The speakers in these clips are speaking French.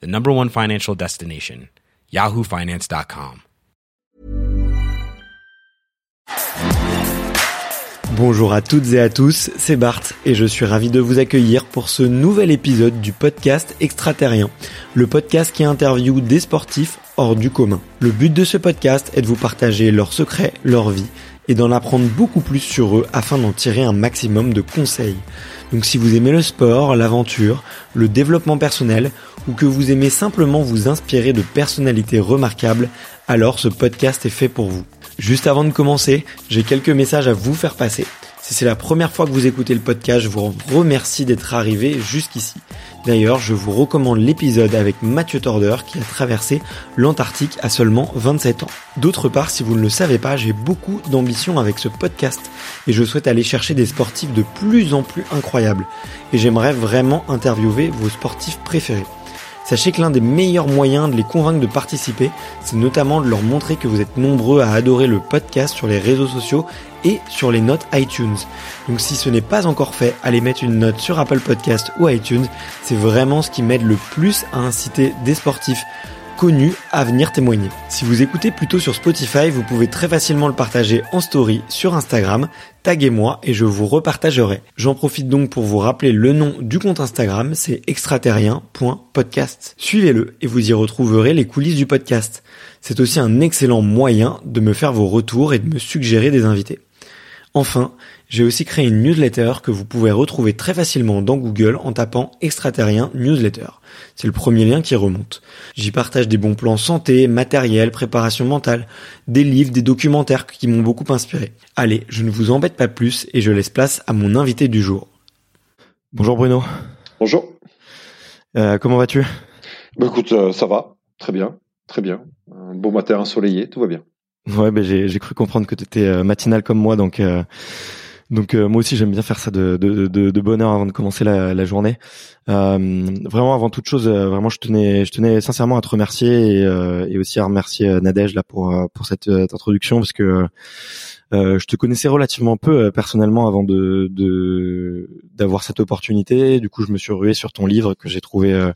the #1 financial destination, yahoofinance.com. Bonjour à toutes et à tous, c'est Bart et je suis ravi de vous accueillir pour ce nouvel épisode du podcast Extraterrien, le podcast qui interviewe des sportifs hors du commun. Le but de ce podcast est de vous partager leurs secrets, leur vie et d'en apprendre beaucoup plus sur eux afin d'en tirer un maximum de conseils. Donc si vous aimez le sport, l'aventure, le développement personnel ou que vous aimez simplement vous inspirer de personnalités remarquables, alors ce podcast est fait pour vous. Juste avant de commencer, j'ai quelques messages à vous faire passer. Si c'est la première fois que vous écoutez le podcast, je vous remercie d'être arrivé jusqu'ici. D'ailleurs, je vous recommande l'épisode avec Mathieu Tordeur qui a traversé l'Antarctique à seulement 27 ans. D'autre part, si vous ne le savez pas, j'ai beaucoup d'ambition avec ce podcast et je souhaite aller chercher des sportifs de plus en plus incroyables. Et j'aimerais vraiment interviewer vos sportifs préférés. Sachez que l'un des meilleurs moyens de les convaincre de participer, c'est notamment de leur montrer que vous êtes nombreux à adorer le podcast sur les réseaux sociaux et sur les notes iTunes. Donc si ce n'est pas encore fait, allez mettre une note sur Apple Podcasts ou iTunes, c'est vraiment ce qui m'aide le plus à inciter des sportifs connus à venir témoigner. Si vous écoutez plutôt sur Spotify, vous pouvez très facilement le partager en story sur Instagram, taguez-moi et je vous repartagerai. J'en profite donc pour vous rappeler le nom du compte Instagram, c'est extraterrien.podcast. Suivez-le et vous y retrouverez les coulisses du podcast. C'est aussi un excellent moyen de me faire vos retours et de me suggérer des invités. Enfin, j'ai aussi créé une newsletter que vous pouvez retrouver très facilement dans Google en tapant « extraterrien Newsletter ». C'est le premier lien qui remonte. J'y partage des bons plans santé, matériel, préparation mentale, des livres, des documentaires qui m'ont beaucoup inspiré. Allez, je ne vous embête pas plus et je laisse place à mon invité du jour. Bonjour Bruno. Bonjour. Comment vas-tu ? Bah écoute, ça va, très bien, très bien. Un beau matin ensoleillé, tout va bien. Ouais, ben j'ai cru comprendre que tu étais matinal comme moi, donc moi aussi j'aime bien faire ça de bonne heure avant de commencer la journée. Vraiment avant toute chose, vraiment je tenais sincèrement à te remercier et aussi à remercier Nadège là pour cette introduction parce que je te connaissais relativement peu personnellement avant d'avoir cette opportunité. Du coup, je me suis rué sur ton livre que j'ai trouvé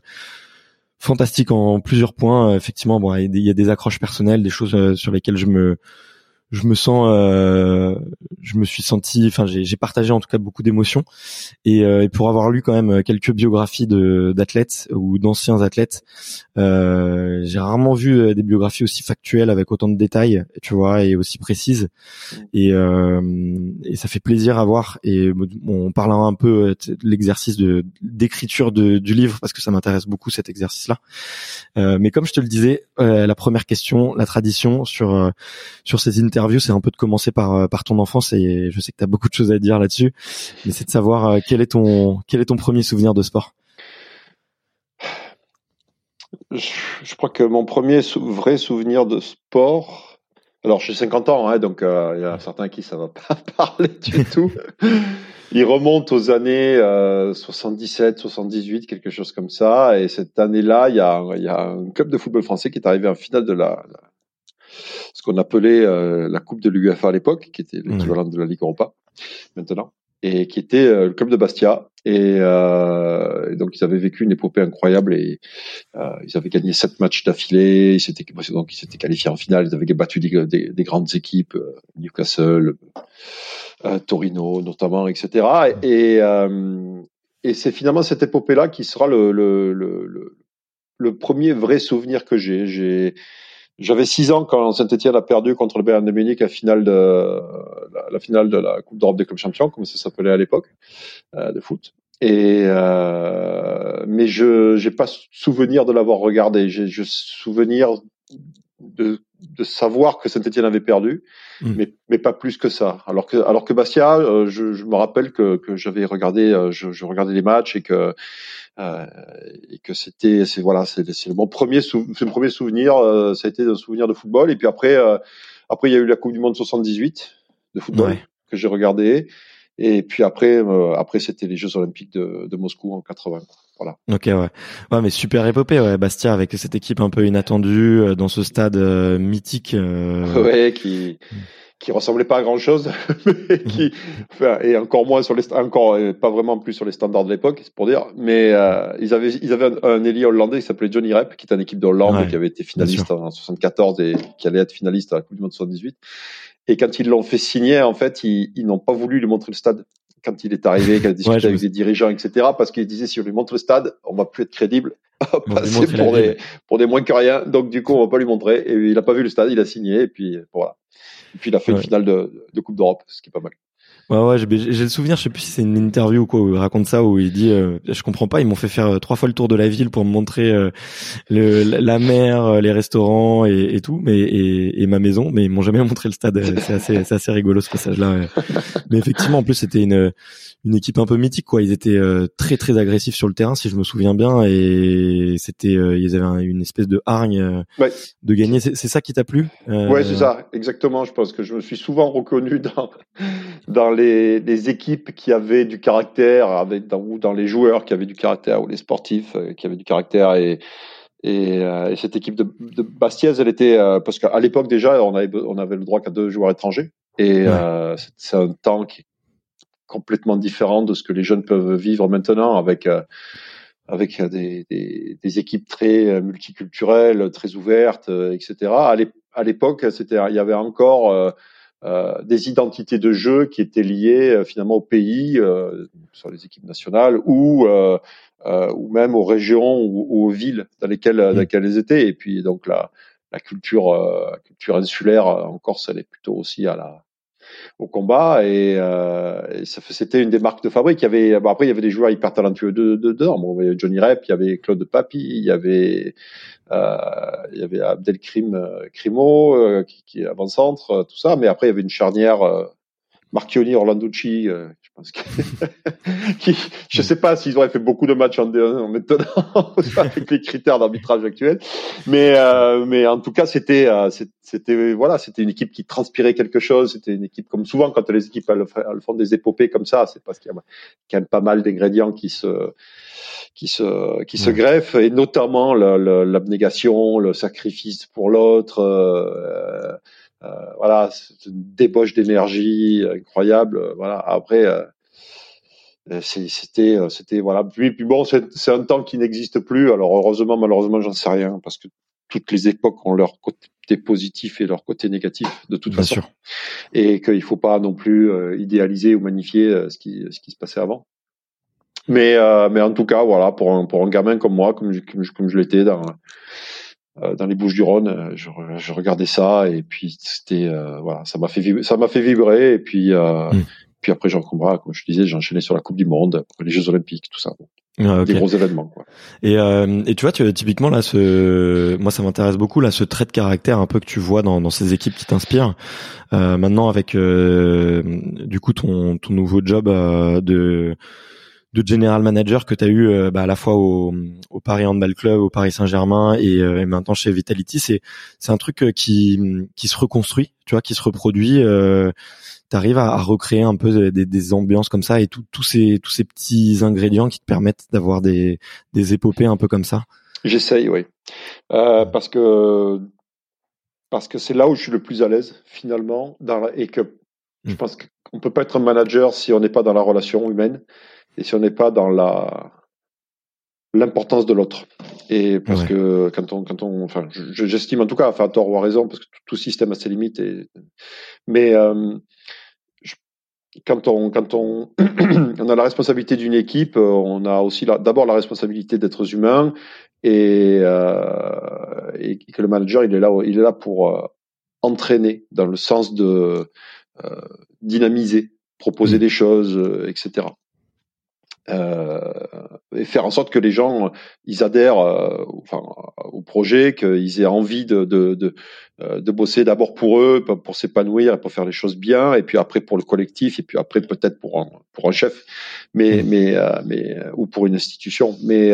fantastique en plusieurs points. Effectivement, bon, il y a des accroches personnelles, des choses sur lesquelles j'ai partagé en tout cas beaucoup d'émotions et pour avoir lu quand même quelques biographies d'athlètes ou d'anciens athlètes, j'ai rarement vu des biographies aussi factuelles avec autant de détails, tu vois, et aussi précises et ça fait plaisir à voir. Et bon, on parlera un peu de l'exercice d'écriture du livre parce que ça m'intéresse beaucoup cet exercice-là. Mais comme je te le disais, la première question, la tradition sur ces interviews, c'est un peu de commencer par ton enfance et je sais que tu as beaucoup de choses à dire là-dessus, mais c'est de savoir quel est ton premier souvenir de sport. Je crois que mon premier vrai souvenir de sport, alors j'ai 50 ans, hein, donc il y a certains à qui ça ne va pas parler du tout, il remonte aux années 77, 78, quelque chose comme ça, et cette année-là, il y a un club de football français qui est arrivé en finale de ce qu'on appelait la Coupe de l'UEFA à l'époque, qui était l'équivalent de la Ligue Europa maintenant, et qui était le club de Bastia. Et donc, ils avaient vécu une épopée incroyable et ils avaient gagné 7 matchs d'affilée. Donc, ils s'étaient qualifiés en finale. Ils avaient battu des grandes équipes, Newcastle, Torino notamment, etc. Et c'est finalement cette épopée-là qui sera le premier vrai souvenir que j'ai. J'avais 6 ans quand Saint-Etienne a perdu contre le Bayern de Munich à la finale de la Coupe d'Europe des clubs champions, comme ça s'appelait à l'époque, de foot. Mais je n'ai pas souvenir de l'avoir regardé. J'ai souvenir de savoir que Saint-Etienne avait perdu, mais pas plus que ça. Alors que Bastia, je me rappelle que j'avais regardé, je regardais les matchs et que c'est mon premier souvenir, ça a été un souvenir de football. Et puis après il y a eu la Coupe du Monde 78 de football que j'ai regardé. Et puis après c'était les Jeux Olympiques de Moscou en 80. Voilà. Ok, ouais. Ouais, mais super épopée, ouais, Bastia, avec cette équipe un peu inattendue, dans ce stade mythique. Ouais, qui ressemblait pas à grand chose, et encore moins pas vraiment plus sur les standards de l'époque, c'est pour dire. Mais, ils avaient un ailier hollandais qui s'appelait Johnny Rep, qui est une équipe d'Hollande qui avait été finaliste en 74 et qui allait être finaliste à la Coupe du Monde 78. Et quand ils l'ont fait signer, en fait, ils n'ont pas voulu lui montrer le stade. Quand il est arrivé, qu'il a discuté avec les dirigeants, etc., parce qu'il disait, si on lui montre le stade, on va plus être crédible, passer pour des moins que rien, donc du coup, on va pas lui montrer, et il a pas vu le stade, il a signé, et puis voilà. Et puis il a fait une finale de Coupe d'Europe, ce qui est pas mal. Ouais, j'ai le souvenir, je sais plus si c'est une interview ou quoi, où il raconte ça, où il dit, je comprends pas, ils m'ont fait faire 3 fois le tour de la ville pour me montrer la mer, les restaurants et tout, et ma maison, mais ils m'ont jamais montré le stade. C'est assez rigolo ce passage-là. Ouais. Mais effectivement, en plus, c'était une équipe un peu mythique, quoi. Ils étaient très très agressifs sur le terrain, si je me souviens bien, et c'était, ils avaient une espèce de hargne de gagner. C'est ça qui t'a plu? Ouais, c'est ça, exactement. Je pense que je me suis souvent reconnu dans les équipes qui avaient du caractère, ou dans les joueurs qui avaient du caractère, ou les sportifs qui avaient du caractère. Et cette équipe de Bastia, elle était parce qu'à l'époque déjà, on avait le droit qu'à 2 joueurs étrangers. Et c'est un temps qui est complètement différent de ce que les jeunes peuvent vivre maintenant avec des équipes très multiculturelles, très ouvertes, etc. À l'époque, il y avait encore des identités de jeu qui étaient liées finalement au pays, sur les équipes nationales ou même aux régions ou aux villes dans lesquelles elles étaient. Et puis donc la culture insulaire en Corse, elle est plutôt aussi au combat, et c'était une des marques de fabrique. Après il y avait des joueurs hyper talentueux dehors. Bon, il y avait Johnny Rep, il y avait Claude Papi, il y avait Abdelkrim Crimo qui est avant-centre, tout ça. Mais après il y avait une charnière Marchioni, Orlanducci, je pense je sais pas s'ils auraient fait beaucoup de matchs en D1 maintenant avec les critères d'arbitrage actuels, mais en tout cas c'était une équipe qui transpirait quelque chose. C'était une équipe, comme souvent quand les équipes elles font des épopées comme ça, c'est parce qu'il y a quand même pas mal d'ingrédients qui se greffent, et notamment l'abnégation, le sacrifice pour l'autre. C'est une débauche d'énergie incroyable. Après, c'était voilà. Puis bon, c'est un temps qui n'existe plus. Alors heureusement, malheureusement, j'en sais rien, parce que toutes les époques ont leur côté positif et leur côté négatif de toute façon. Bien sûr. Et qu'il faut pas non plus idéaliser ou magnifier ce qui se passait avant. Mais en tout cas, voilà, pour un gamin comme moi, comme je l'étais dans les Bouches-du-Rhône, je regardais ça, et puis c'était ça m'a fait vibrer, et puis puis après comme je disais, j'ai enchaîné sur la Coupe du Monde, les Jeux Olympiques, tout ça. Des gros événements, quoi. Et tu vois, typiquement là, moi ça m'intéresse beaucoup là, ce trait de caractère un peu que tu vois dans ces équipes qui t'inspirent. Maintenant avec du coup ton nouveau job de general manager que t'as eu à la fois au Paris Handball Club, au Paris Saint-Germain et maintenant chez Vitality, c'est un truc qui se reconstruit, tu vois, qui se reproduit. T'arrives à recréer un peu des ambiances comme ça, et tous ces petits ingrédients qui te permettent d'avoir des épopées un peu comme ça. J'essaye, oui, parce que c'est là où je suis le plus à l'aise finalement, et que je pense qu'on peut pas être un manager si on n'est pas dans la relation humaine. Et si on n'est pas dans l'importance de l'autre. Et parce que j'estime en tout cas, enfin, à tort ou à raison, parce que tout système a ses limites. Quand on on a la responsabilité d'une équipe, on a aussi d'abord la responsabilité d'êtres humains, et que le manager, il est là pour entraîner dans le sens de dynamiser, proposer des choses, etc. et faire en sorte que les gens ils adhèrent au projet, qu'ils aient envie de bosser d'abord pour eux, pour s'épanouir et pour faire les choses bien, et puis après pour le collectif, et puis après peut-être pour un chef, mais ou pour une institution, mais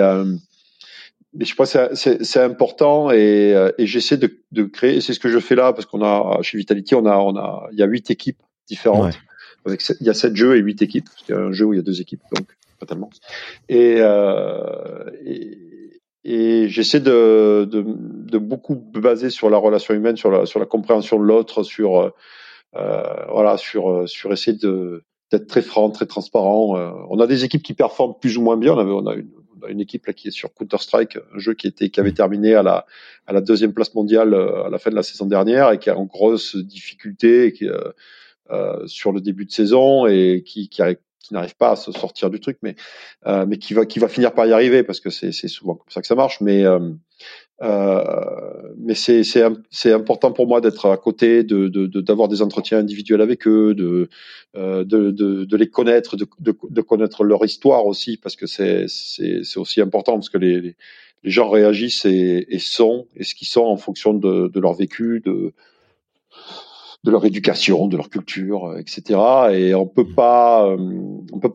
je pense que c'est important, et j'essaie de créer, et c'est ce que je fais là, parce qu'on a chez Vitality, il y a 8 équipes différentes. Ouais. Il y a 7 jeux et 8 équipes. C'est un jeu où il y a 2 équipes, donc pas tellement. Et j'essaie de beaucoup baser sur la relation humaine, sur la compréhension de l'autre, sur essayer d'être très franc, très transparent. On a des équipes qui performent plus ou moins bien. On a une équipe là qui est sur Counter-Strike, un jeu qui avait terminé à la 2e place mondiale à la fin de la saison dernière et qui a en grosse difficulté, et qui sur le début de saison, et qui n'arrive pas à se sortir du truc, mais qui va finir par y arriver, parce que c'est souvent comme ça que ça marche, mais c'est important pour moi d'être à côté, d'avoir des entretiens individuels avec eux, de les connaître, de connaître leur histoire aussi, parce que c'est aussi important, parce que les gens réagissent et ce qu'ils sont en fonction de leur vécu, de leur éducation, de leur culture, etc. Et on peut pas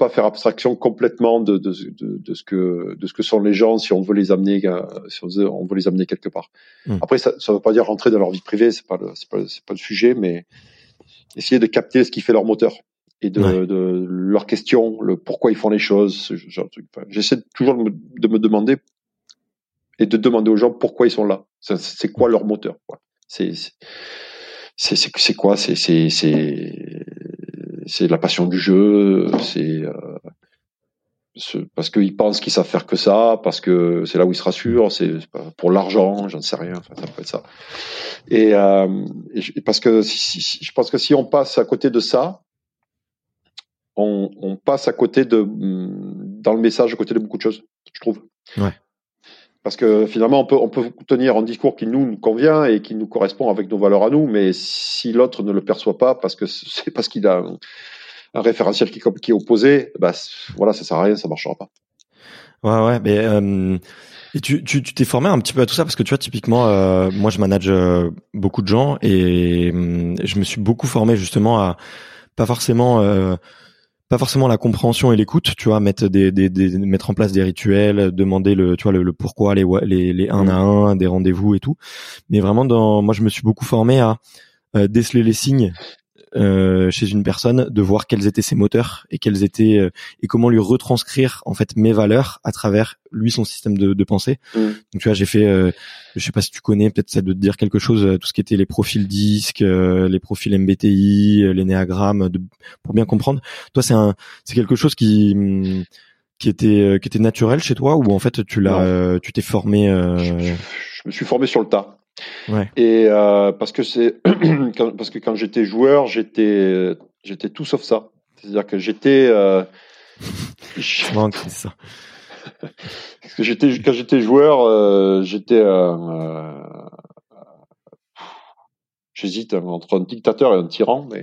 faire abstraction complètement de ce que sont les gens si on veut les amener, quelque part. Après, ça veut pas dire rentrer dans leur vie privée, c'est pas le sujet, mais essayer de capter ce qui fait leur moteur et de leurs questions, le pourquoi ils font les choses, ce genre de truc. J'essaie toujours de me demander et de demander aux gens pourquoi ils sont là. C'est quoi leur moteur, quoi. C'est quoi? C'est la passion du jeu. C'est parce qu'ils pensent qu'ils savent faire que ça, parce que c'est là où ils se rassurent. C'est pour l'argent, j'en sais rien. Enfin, ça peut être ça. Et parce que je pense que si on passe à côté de ça, on passe à côté dans le message, à côté de beaucoup de choses, je trouve. Ouais. Parce que finalement, on peut tenir un discours qui nous convient et qui nous correspond avec nos valeurs à nous, mais si l'autre ne le perçoit pas, parce qu'il a un référentiel qui est opposé, ça sert à rien, ça marchera pas. Ouais, mais et tu t'es formé un petit peu à tout ça, parce que tu vois, typiquement, moi je manage beaucoup de gens et je me suis beaucoup formé justement à pas forcément la compréhension et l'écoute, tu vois, mettre mettre en place des rituels, demander le pourquoi, les un à un, des rendez-vous et tout. Mais vraiment moi je me suis beaucoup formé à déceler les signes chez une personne, de voir quels étaient ses moteurs et quels étaient et comment lui retranscrire en fait mes valeurs à travers lui, son système de pensée. Donc tu vois, j'ai fait je sais pas si tu connais, peut-être ça doit te dire quelque chose, tout ce qui était les profils DISC, les profils MBTI, l'énéagramme, pour bien comprendre. Toi, c'est quelque chose qui était naturel chez toi, ou en fait tu t'es formé Je me suis formé sur le tas. Ouais. Et parce que quand j'étais joueur, j'étais tout sauf ça. C'est-à-dire que quand j'étais joueur, j'hésite entre un dictateur et un tyran, mais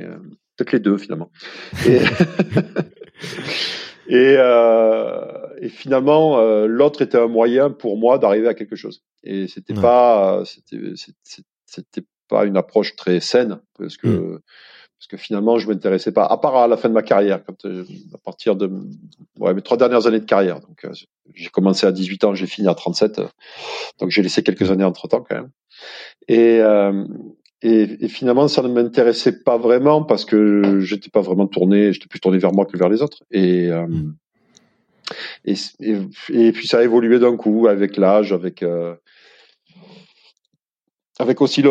peut-être les deux finalement. Et finalement, l'autre était un moyen pour moi d'arriver à quelque chose. Et c'était pas une approche très saine, parce que finalement, je m'intéressais pas, à part à la fin de ma carrière, à partir de mes 3 dernières années de carrière. Donc, j'ai commencé à 18 ans, j'ai fini à 37. Donc, j'ai laissé quelques années entre-temps quand même. Et finalement, ça ne m'intéressait pas vraiment, parce que j'étais pas vraiment tourné, j'étais plus tourné vers moi que vers les autres. Et puis ça a évolué d'un coup avec l'âge, avec aussi le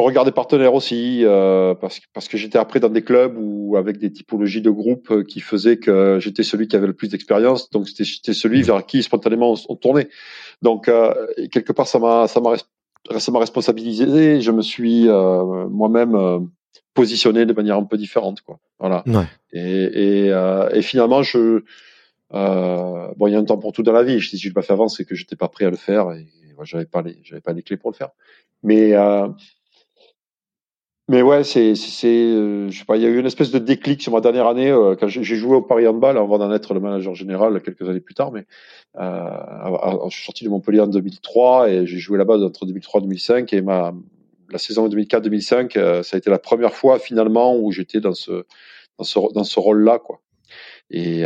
regard des partenaires aussi, parce que j'étais après dans des clubs ou avec des typologies de groupes qui faisaient que j'étais celui qui avait le plus d'expérience, donc j'étais celui vers qui spontanément on tournait. Donc quelque part ça m'a responsabilisé, je me suis moi-même positionné de manière un peu différente, quoi. Voilà. Ouais. Et finalement il y a un temps pour tout dans la vie. Si je l'ai pas fait avant, c'est que j'étais pas prêt à le faire, et j'avais pas les clés pour le faire. Mais Mais ouais, je sais pas, il y a eu une espèce de déclic sur ma dernière année quand j'ai joué au Paris handball avant d'en être le manager général quelques années plus tard. Mais je suis sorti de Montpellier en 2003 et j'ai joué là-bas entre 2003 et 2005 et la saison 2004-2005, ça a été la première fois finalement où j'étais dans ce rôle-là, quoi. Et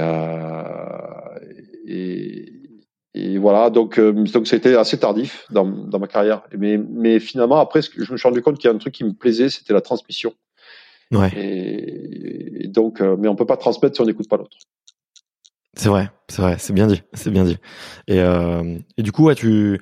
voilà, donc c'était assez tardif dans ma carrière. Mais finalement, après, je me suis rendu compte qu'il y a un truc qui me plaisait, c'était la transmission. Ouais. Et donc, mais on peut pas transmettre si on n'écoute pas l'autre. C'est vrai, c'est bien dit. Et du coup, ouais, il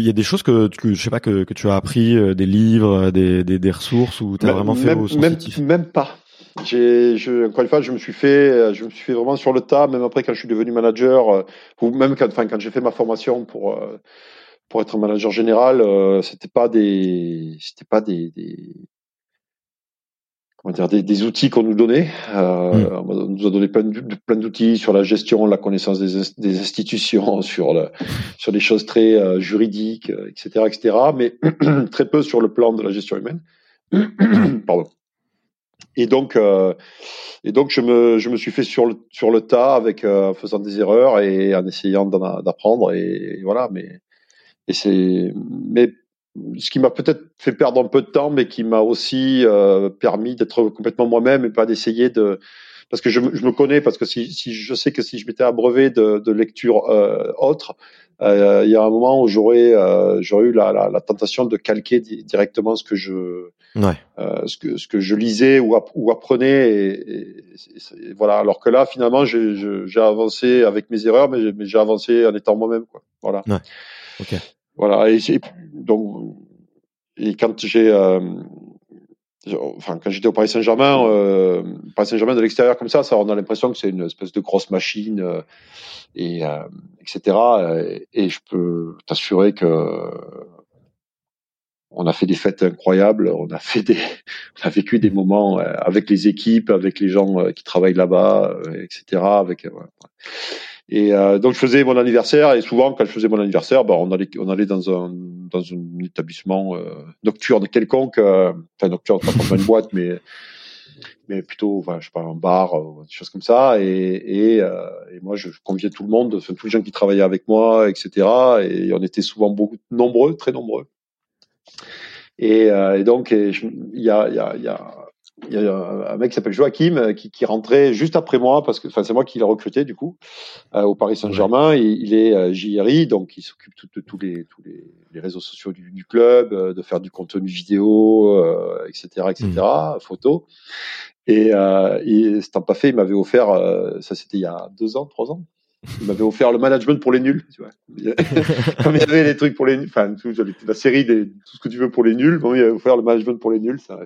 y a des choses que je sais pas que tu as appris, des livres, des ressources ou t'as vraiment fait au sensitif. Même pas. Encore une fois, je me suis fait vraiment sur le tas, même après quand je suis devenu manager, ou même quand j'ai fait ma formation pour être manager général, c'était pas des comment dire, des outils qu'on nous donnait. On nous a donné plein d'outils sur la gestion, la connaissance des institutions, sur des choses très juridiques, etc., mais très peu sur le plan de la gestion humaine. Pardon. Et donc je me suis fait sur le tas avec en faisant des erreurs et en essayant d'apprendre et voilà, mais ce qui m'a peut-être fait perdre un peu de temps, mais qui m'a aussi permis d'être complètement moi-même et pas d'essayer de, parce que je me connais, parce que si je sais que si je m'étais abreuvé de lectures autres, il y a un moment où j'aurais eu la tentation de calquer directement ce que je ce que je lisais ou apprenais et voilà, alors que là finalement j'ai avancé avec mes erreurs, mais j'ai avancé en étant moi-même, quoi. Voilà. Ouais. OK. Voilà, et quand quand j'étais au Paris Saint-Germain de l'extérieur comme ça, on a l'impression que c'est une espèce de grosse machine et etc. Et je peux t'assurer que on a fait des fêtes incroyables, on a vécu des moments avec les équipes, avec les gens qui travaillent là-bas, etc. Donc je faisais mon anniversaire, et souvent quand je faisais mon anniversaire, on allait dans un établissement nocturne quelconque, enfin nocturne pas comme une boîte, mais plutôt, je sais pas, un bar, des choses comme ça, et moi je conviais tout le monde, enfin, tous les gens qui travaillaient avec moi, etc. Et on était souvent nombreux, très nombreux. Et donc il y a un mec qui s'appelle Joachim qui rentrait juste après moi, parce que c'est moi qui l'ai recruté du coup au Paris Saint-Germain. Il est JRI, donc il s'occupe de tous les réseaux sociaux du club, de faire du contenu vidéo, etc. Photos. Et c'est un parfait, il m'avait offert ça, c'était il y a 3 ans. Il m'avait offert le management pour les nuls, tu vois. Comme il y avait les trucs pour les nuls, enfin, la série tout ce que tu veux pour les nuls, bon, il m'avait offert le management pour les nuls, ça m'a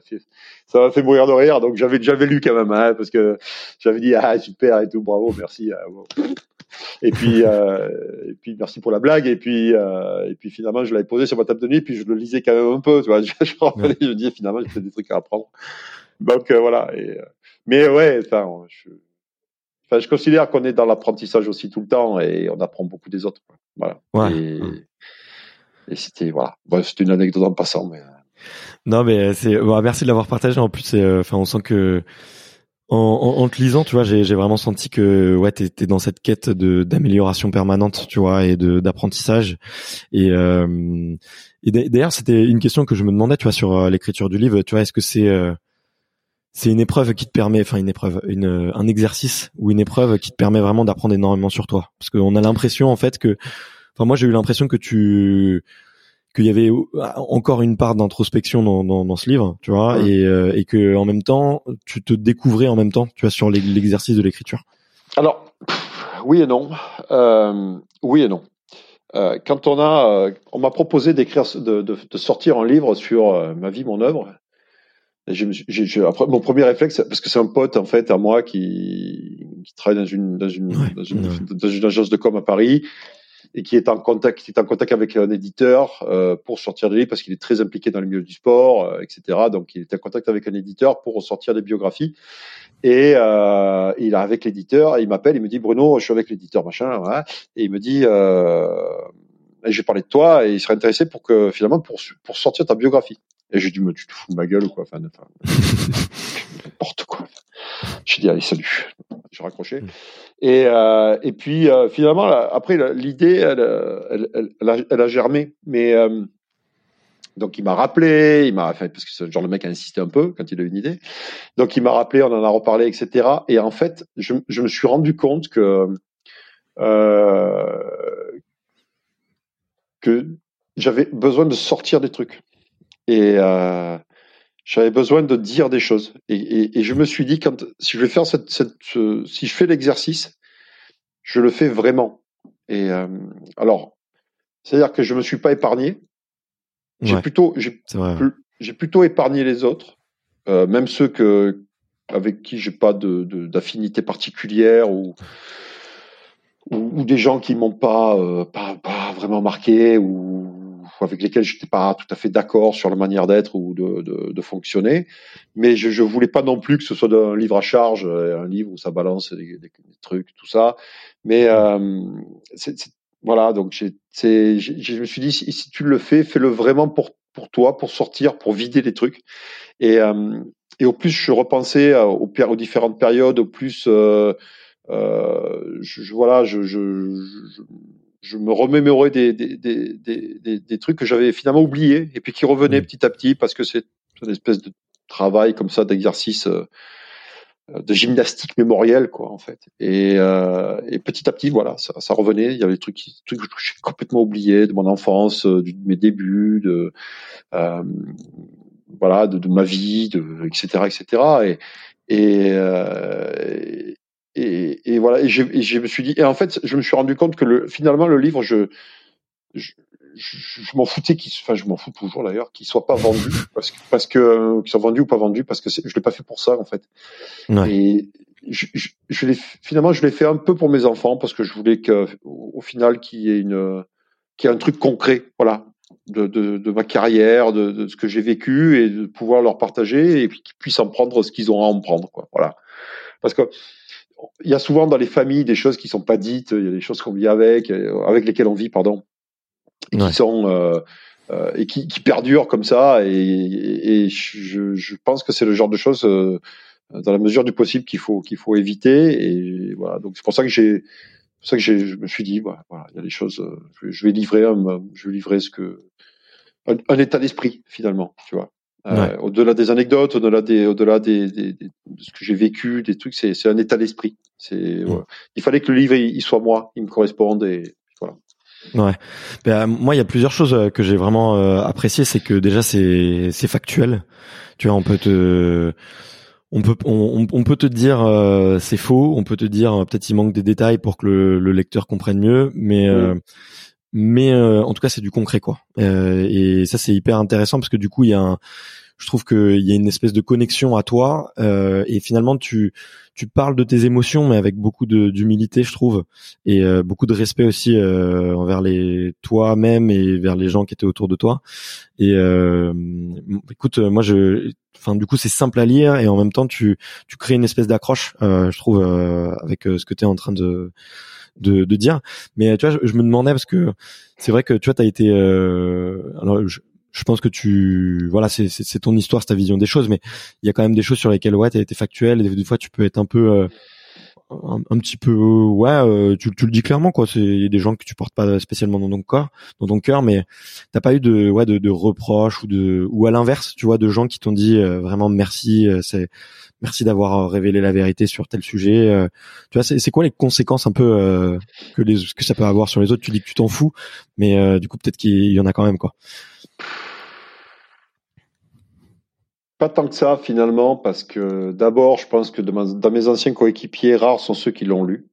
fait mourir de rire, donc j'avais lu quand même, hein, parce que j'avais dit, ah, super et tout, bravo, merci, bon. Et puis merci pour la blague, et puis finalement je l'avais posé sur ma table de nuit, puis je le lisais quand même un peu, tu vois, je me disais, finalement, j'ai fait des trucs à apprendre. Donc, voilà. Mais ouais, je considère qu'on est dans l'apprentissage aussi tout le temps, et on apprend beaucoup des autres. Voilà. Ouais. Et c'était voilà. Bref, c'était une anecdote en passant. Mais... Non, mais c'est bon, merci de l'avoir partagé. En plus, on sent que en te lisant, tu vois, j'ai vraiment senti que ouais, t'es dans cette quête d'amélioration permanente, tu vois, et d'apprentissage. Et d'ailleurs, c'était une question que je me demandais, tu vois, sur l'écriture du livre. Tu vois, est-ce que c'est une épreuve qui te permet, un exercice ou une épreuve qui te permet vraiment d'apprendre énormément sur toi, parce qu'on a l'impression en fait que, moi j'ai eu l'impression que qu'il y avait encore une part d'introspection dans ce livre, tu vois, ouais. Et que en même temps tu te découvrais en même temps, tu vois, sur l'exercice de l'écriture. Alors oui et non. Quand on m'a proposé d'écrire, de sortir un livre sur ma vie, mon œuvre. Après, mon premier réflexe, parce que c'est un pote en fait à moi qui travaille dans une agence de com à Paris et qui est en contact avec un éditeur pour sortir des livres, parce qu'il est très impliqué dans le milieu du sport, etc. Donc il est en contact avec un éditeur pour sortir des biographies, et il est avec l'éditeur et il m'appelle, il me dit Bruno, je suis avec l'éditeur machin, voilà. Et il me dit j'ai parlé de toi et il serait intéressé pour sortir ta biographie. Et j'ai dit, mais tu te fous de ma gueule ou quoi, enfin n'importe quoi. J'ai dit, allez, salut. J'ai raccroché. Et puis, finalement, après, l'idée, elle a germé. Mais donc, il m'a rappelé, parce que ce genre de mec a insisté un peu quand il a eu une idée. Donc, il m'a rappelé, on en a reparlé, etc. Et en fait, je me suis rendu compte que j'avais besoin de sortir des trucs. Et j'avais besoin de dire des choses. Et je me suis dit, si je fais l'exercice, je le fais vraiment. Et alors, c'est-à-dire que je me suis pas épargné. J'ai plutôt épargné les autres, même ceux avec qui j'ai pas d'affinité particulière ou des gens qui m'ont pas vraiment marqué ou avec lesquels j'étais pas tout à fait d'accord sur la manière d'être ou de fonctionner, mais je voulais pas non plus que ce soit un livre à charge, un livre où ça balance des trucs, tout ça. Mais voilà, donc je me suis dit, si tu le fais, fais-le vraiment pour toi, pour sortir, pour vider les trucs. Et au plus, je repensais aux différentes périodes, au plus je me remémorais des trucs que j'avais finalement oubliés et puis qui revenaient petit à petit, parce que c'est une espèce de travail comme ça, d'exercice, de gymnastique mémorielle, quoi, en fait. Et petit à petit, voilà, ça revenait. Il y avait des trucs que j'ai complètement oubliés de mon enfance, de mes débuts, de ma vie, etc., etc. Et voilà, et je me suis dit, et en fait, je me suis rendu compte que finalement, le livre, je m'en foutais je m'en fous toujours d'ailleurs, qu'il soit pas vendu, parce que qu'il soit vendu ou pas vendu, parce que je l'ai pas fait pour ça, en fait. Ouais. Et je l'ai fait un peu pour mes enfants, parce que je voulais qu'au final, qu'il y ait un truc concret, voilà, de ma carrière, de ce que j'ai vécu, et de pouvoir leur partager, et puis qu'ils puissent en prendre ce qu'ils ont à en prendre, quoi, voilà. Parce que, il y a souvent dans les familles des choses qui sont pas dites, il y a des choses qu'on vit avec lesquelles on vit, pardon, et qui sont et qui perdurent comme ça. Et je pense que c'est le genre de choses, dans la mesure du possible, qu'il faut éviter. Et voilà, donc c'est pour ça que je me suis dit, voilà, il y a des choses, je vais livrer un état d'esprit, finalement, tu vois. Au-delà des anecdotes, au-delà de ce que j'ai vécu, des trucs, c'est un état d'esprit. Il fallait que le livre il soit moi, il me corresponde, et voilà. Ouais. Ben moi, il y a plusieurs choses que j'ai vraiment appréciées, c'est que déjà c'est factuel. Tu vois, on peut te dire c'est faux, on peut te dire peut-être il manque des détails pour que le lecteur comprenne mieux, mais mais en tout cas c'est du concret, quoi. Et ça c'est hyper intéressant, parce que du coup je trouve que il y a une espèce de connexion à toi, et finalement tu parles de tes émotions, mais avec beaucoup d'humilité, je trouve, et beaucoup de respect aussi envers toi-même et vers les gens qui étaient autour de toi. Et écoute, moi du coup c'est simple à lire, et en même temps tu crées une espèce d'accroche, je trouve, avec ce que tu es en train de dire. Mais tu vois, je me demandais, parce que c'est vrai que tu vois, t'as été alors je pense que c'est ton histoire, c'est ta vision des choses, mais il y a quand même des choses sur lesquelles t'as été factuel, et des fois tu peux être un peu un petit peu tu le dis clairement, quoi. Il y a des gens que tu portes pas spécialement dans ton cœur, mais t'as pas eu de reproches ou à l'inverse, tu vois, de gens qui t'ont dit vraiment merci, merci d'avoir révélé la vérité sur tel sujet. Tu vois, c'est quoi les conséquences un peu que ça peut avoir sur les autres? Tu dis que tu t'en fous, mais du coup peut-être qu'il y en a quand même, quoi. Pas tant que ça, finalement, parce que d'abord, je pense que dans mes anciens coéquipiers, rares sont ceux qui l'ont lu.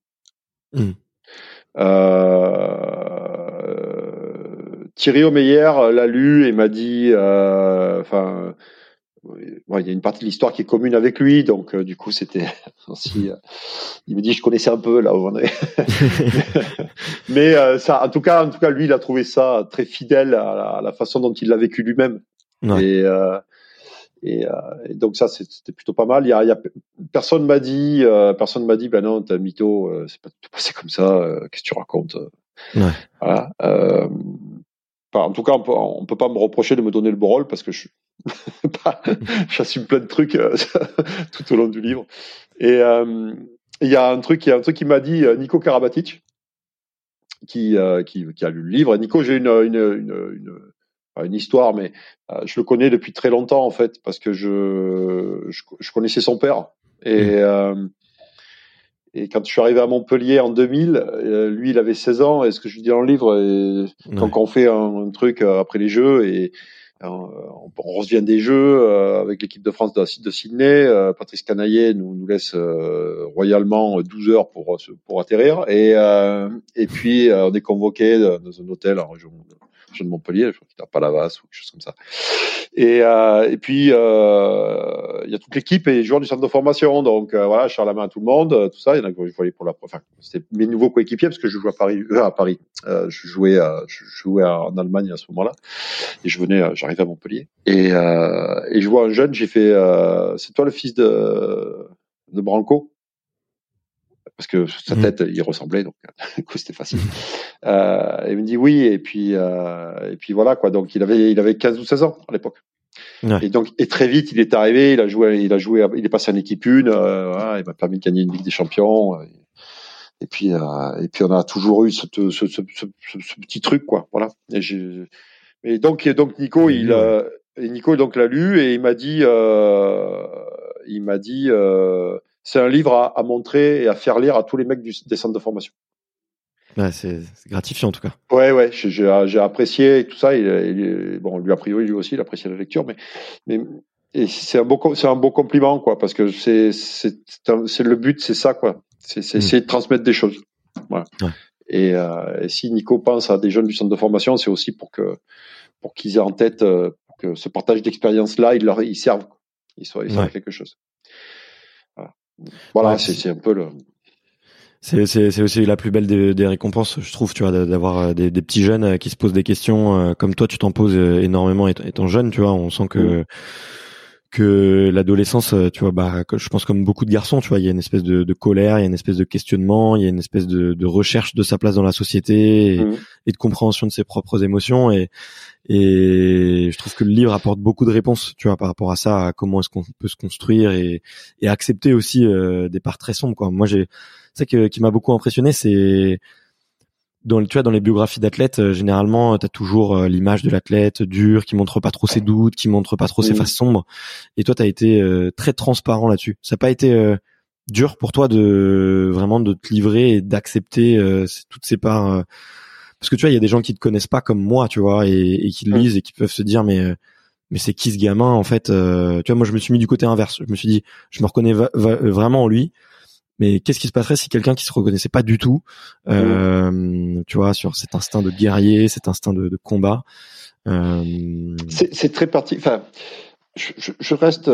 Thierry Omeyer l'a lu et m'a dit, il y a une partie de l'histoire qui est commune avec lui, donc du coup c'était aussi il me dit je connaissais un peu là où on est. Mais ça, en tout cas lui il a trouvé ça très fidèle à la façon dont il l'a vécu lui-même. Ouais. Et donc ça c'était plutôt pas mal. Il y a personne m'a dit ben non, t'es un mytho, c'est pas tout passé comme ça, qu'est-ce que tu racontes. Ouais. Voilà. En tout cas on peut pas me reprocher de me donner le beau rôle, parce que je J'assume plein de trucs tout au long du livre. Et il y a un truc qui m'a dit Nico Karabatic, qui a lu le livre. Et Nico, j'ai une histoire, mais je le connais depuis très longtemps en fait, parce que je connaissais son père. Et quand je suis arrivé à Montpellier en 2000, lui, il avait 16 ans, et ce que je lui dis dans le livre, quand on fait un truc après les Jeux, et on revient des Jeux avec l'équipe de France de Sydney, Patrice Canaillet nous laisse royalement 12 heures pour atterrir, et puis on est convoqué dans un hôtel en région de Montpellier, je crois qu'il est à Palavas ou quelque chose comme ça. Et puis il y a toute l'équipe et les joueurs du centre de formation, donc voilà, je serre la main à tout le monde, tout ça. Il y en a que je voyais c'était mes nouveaux coéquipiers parce que je jouais à Paris. Je jouais en Allemagne à ce moment-là et j'arrivais à Montpellier et je vois un jeune, j'ai fait c'est toi le fils de Branco? Parce que sa tête, il ressemblait, donc du coup c'était facile. Il me dit oui, et puis voilà quoi. Donc il avait 15 ou 16 ans à l'époque. Ouais. Et donc très vite il est arrivé, il a joué, il est passé en équipe 1, il m'a permis de gagner une Ligue des Champions. Et puis on a toujours eu ce petit truc quoi, voilà. Et donc Nico donc l'a lu et il m'a dit c'est un livre à montrer et à faire lire à tous les mecs des centres de formation. Ouais, c'est gratifiant en tout cas. Ouais, j'ai apprécié tout ça. Lui a priori lui aussi il appréciait la lecture, mais et c'est un beau compliment quoi, parce que c'est le but, c'est ça quoi. C'est essayer de transmettre des choses. Voilà. Ouais. Et si Nico pense à des jeunes du centre de formation, c'est aussi pour qu'ils aient en tête que ce partage d'expérience là, ils servent, ils servent à quelque chose. Voilà, ouais, c'est un peu le. C'est aussi la plus belle des récompenses, je trouve, tu vois, d'avoir des petits jeunes qui se posent des questions comme toi, tu t'en poses énormément étant jeune, tu vois. On sent que l'adolescence, tu vois, bah, je pense comme beaucoup de garçons, tu vois, il y a une espèce de colère, il y a une espèce de questionnement, il y a une espèce de recherche de sa place dans la société et de compréhension de ses propres émotions et je trouve que le livre apporte beaucoup de réponses, tu vois, par rapport à ça, à comment est-ce qu'on peut se construire et accepter aussi des parts très sombres, quoi. Moi, c'est qui m'a beaucoup impressionné, c'est dans les biographies d'athlètes, généralement, t'as toujours l'image de l'athlète dur, qui montre pas trop ses doutes, qui montre pas trop ses faces sombres. Et toi, t'as été très transparent là-dessus. Ça n'a pas été dur pour toi de te livrer et d'accepter toutes ces parts. Parce que tu vois, il y a des gens qui te connaissent pas comme moi, tu vois, et qui le lisent et qui peuvent se dire, mais c'est qui ce gamin en fait? Tu vois, moi, je me suis mis du côté inverse. Je me suis dit, je me reconnais vraiment en lui. Mais qu'est-ce qui se passerait si quelqu'un qui se reconnaissait pas du tout, tu vois, sur cet instinct de guerrier, cet instinct de combat. C'est très particulier. Enfin, je reste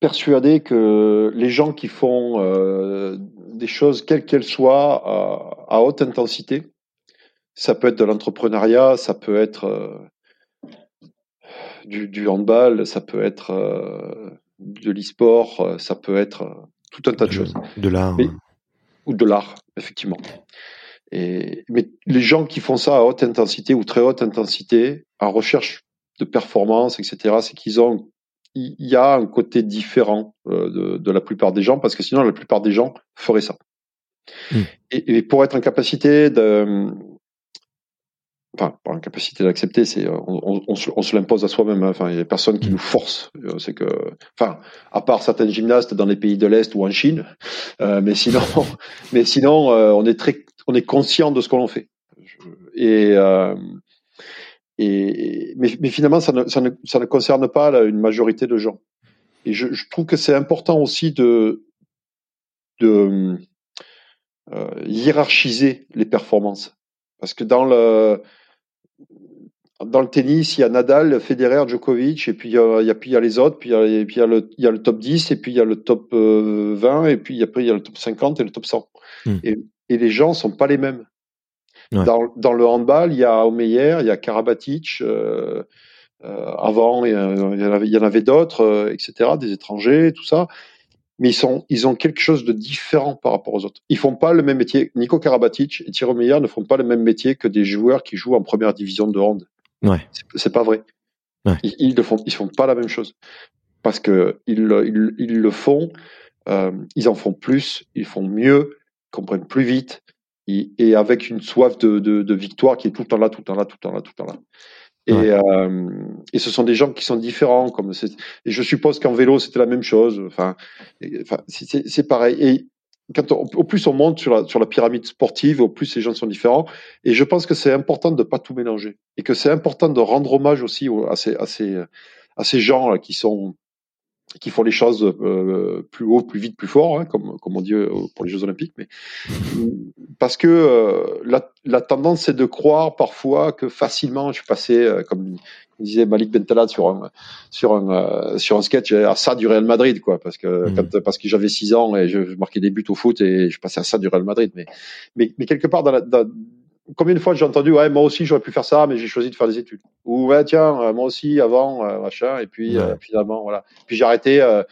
persuadé que les gens qui font des choses quelles qu'elles soient à haute intensité, ça peut être de l'entrepreneuriat, ça peut être du handball, ça peut être de l'e-sport, ça peut être tout un tas de choses. De l'art. Ou de l'art, effectivement. Mais les gens qui font ça à haute intensité ou très haute intensité, en recherche de performance, etc., c'est qu'ils ont... Il y a un côté différent de la plupart des gens, parce que sinon, la plupart des gens feraient ça. Et pour être en capacité de... Enfin, par incapacité d'accepter, c'est on se l'impose à soi-même. Hein. Enfin, il y a personne qui nous force. C'est que, enfin, à part certains gymnastes dans les pays de l'Est ou en Chine, mais sinon, on est conscient de ce qu'on fait. Mais finalement, ça ne concerne pas une majorité de gens. Et je trouve que c'est important aussi de hiérarchiser les performances, parce que dans le tennis, il y a Nadal, Federer, Djokovic, et puis il y a les autres, puis il y a le top 10, et puis il y a le top 20, et puis après il y a le top 50 et le top 100. Et les gens ne sont pas les mêmes. Ouais. Dans le handball, il y a Omeyer, il y a Karabatic, avant, il y en avait d'autres, etc., des étrangers, tout ça. Mais ils ont quelque chose de différent par rapport aux autres. Ils font pas le même métier. Nico Karabatic et Thierry Omeyer ne font pas le même métier que des joueurs qui jouent en première division de hand. Ouais. C'est pas vrai. Ouais. Ils ne font pas la même chose. Parce qu'ils le font, ils en font plus, ils font mieux, ils comprennent plus vite, et avec une soif de victoire qui est tout le temps là. Ouais. Et ce sont des gens qui sont différents. Et je suppose qu'en vélo, c'était la même chose. Enfin, c'est pareil. Et quand au plus on monte sur la pyramide sportive, au plus les gens sont différents. Et je pense que c'est important de ne pas tout mélanger. Et que c'est important de rendre hommage aussi à ces gens qui font les choses plus haut, plus vite, plus fort, hein, comme on dit pour les Jeux Olympiques. Mais parce que la tendance, c'est de croire parfois que facilement, je suis passé, comme disait Malik Bentalad sur un sketch, à ça du Real Madrid, quoi, parce que j'avais 6 ans et je marquais des buts au foot et je passais à ça du Real Madrid. Mais quelque part combien de fois j'ai entendu, ouais, moi aussi j'aurais pu faire ça, mais j'ai choisi de faire des études. Ou ouais, tiens, moi aussi avant, machin, et puis finalement voilà. Puis j'ai arrêté à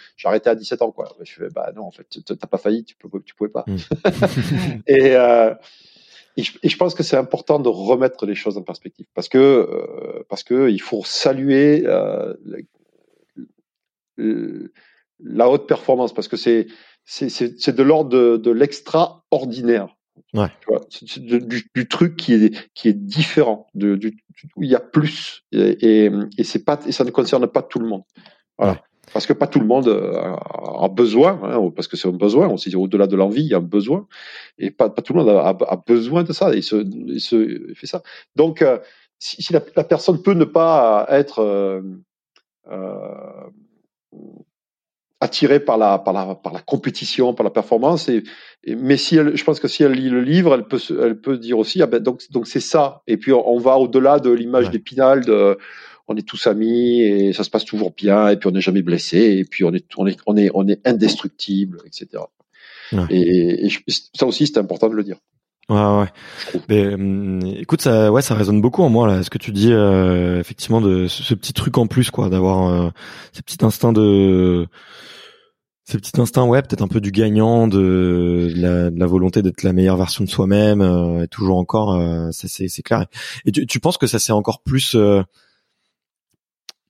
17 ans, quoi. Je fais, bah non, en fait, t'as pas failli, tu pouvais pas. Et je pense que c'est important de remettre les choses en perspective, parce que il faut saluer la haute performance, parce que c'est de l'ordre de l'extraordinaire. Ouais. Du truc qui est différent, où il y a plus, et c'est pas, et ça ne concerne pas tout le monde. Voilà. Ouais. Parce que pas tout le monde a besoin, hein, parce que c'est un besoin. On s'est dit au-delà de l'envie, il y a un besoin, et pas tout le monde a besoin de ça. Il fait ça. Donc, si la personne peut ne pas être attirée par la compétition, par la performance, mais je pense que si elle lit le livre, elle peut dire aussi, ah ben donc c'est ça. Et puis on va au-delà de l'image d'Épinal, on est tous amis et ça se passe toujours bien, et puis on n'est jamais blessé, et puis on est indestructible, etc. Ouais. Et ça aussi, c'est important de le dire. Ouais. Mais, écoute, ça résonne beaucoup en moi là. Ce que tu dis, effectivement, de ce petit truc en plus, quoi, d'avoir ces petits instincts, ouais, peut-être un peu du gagnant, de la volonté d'être la meilleure version de soi-même, et toujours encore, c'est clair. Et tu penses que ça s'est encore plus,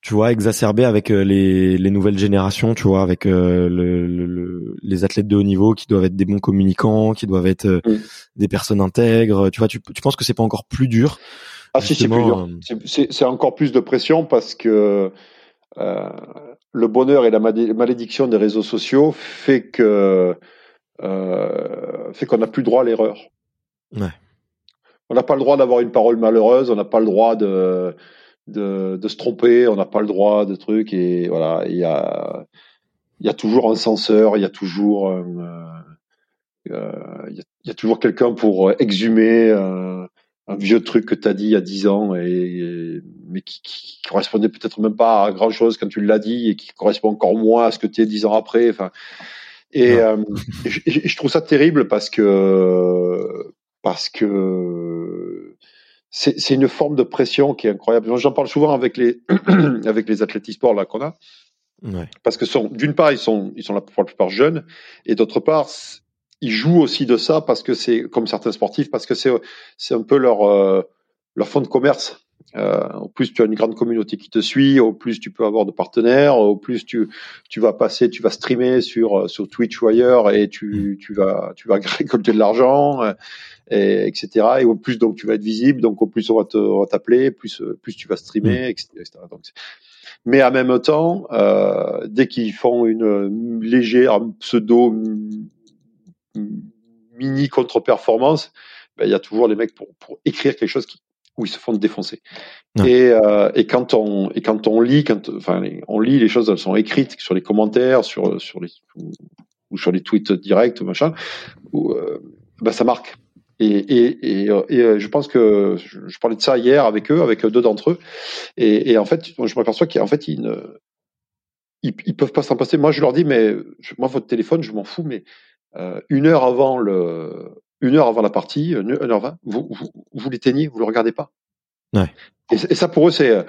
tu vois, exacerbé avec les nouvelles générations, tu vois, avec les athlètes de haut niveau qui doivent être des bons communicants, qui doivent être des personnes intègres. Tu vois, tu penses que c'est pas encore plus dur? Ah si, c'est plus dur. C'est encore plus de pression, parce que le bonheur et la malédiction des réseaux sociaux fait qu'on n'a plus droit à l'erreur. Ouais. On n'a pas le droit d'avoir une parole malheureuse. On n'a pas le droit de se tromper, on n'a pas le droit de trucs, et voilà, il y a toujours un censeur, il y a toujours quelqu'un pour exhumer un vieux truc que t'as dit il y a 10 ans, mais qui correspondait peut-être même pas à grand chose quand tu l'as dit, et qui correspond encore moins à ce que t'es 10 ans après, enfin. Et je trouve ça terrible, parce que c'est une forme de pression qui est incroyable. J'en parle souvent avec les athlètes e-sport là qu'on a, ouais. Parce que d'une part ils sont là pour la plupart jeunes, et d'autre part ils jouent aussi de ça, parce que c'est comme certains sportifs, parce que c'est un peu leur fond de commerce. Au plus tu as une grande communauté qui te suit, au plus tu peux avoir de partenaires, au plus tu vas streamer sur Twitch ou ailleurs, et tu vas récolter de l'argent, etc. Et au plus donc tu vas être visible, donc au plus on va t'appeler, plus tu vas streamer, etc. Donc, mais en même temps, dès qu'ils font une légère pseudo mini contre-performance, ben, y a toujours les mecs pour écrire quelque chose où ils se font défoncer. Ouais. Et quand on lit, on lit les choses, elles sont écrites sur les commentaires, ou sur les tweets directs, machin, ben ça marque. Et je pense que je parlais de ça hier avec 2 d'entre eux, et en fait, je m'aperçois qu'en fait ils peuvent pas s'en passer. Moi, je leur dis, mais moi votre téléphone, je m'en fous, mais 1 heure avant la partie, 1h20, vous l'éteignez, vous le regardez pas. Ouais. Et ça pour eux c'est,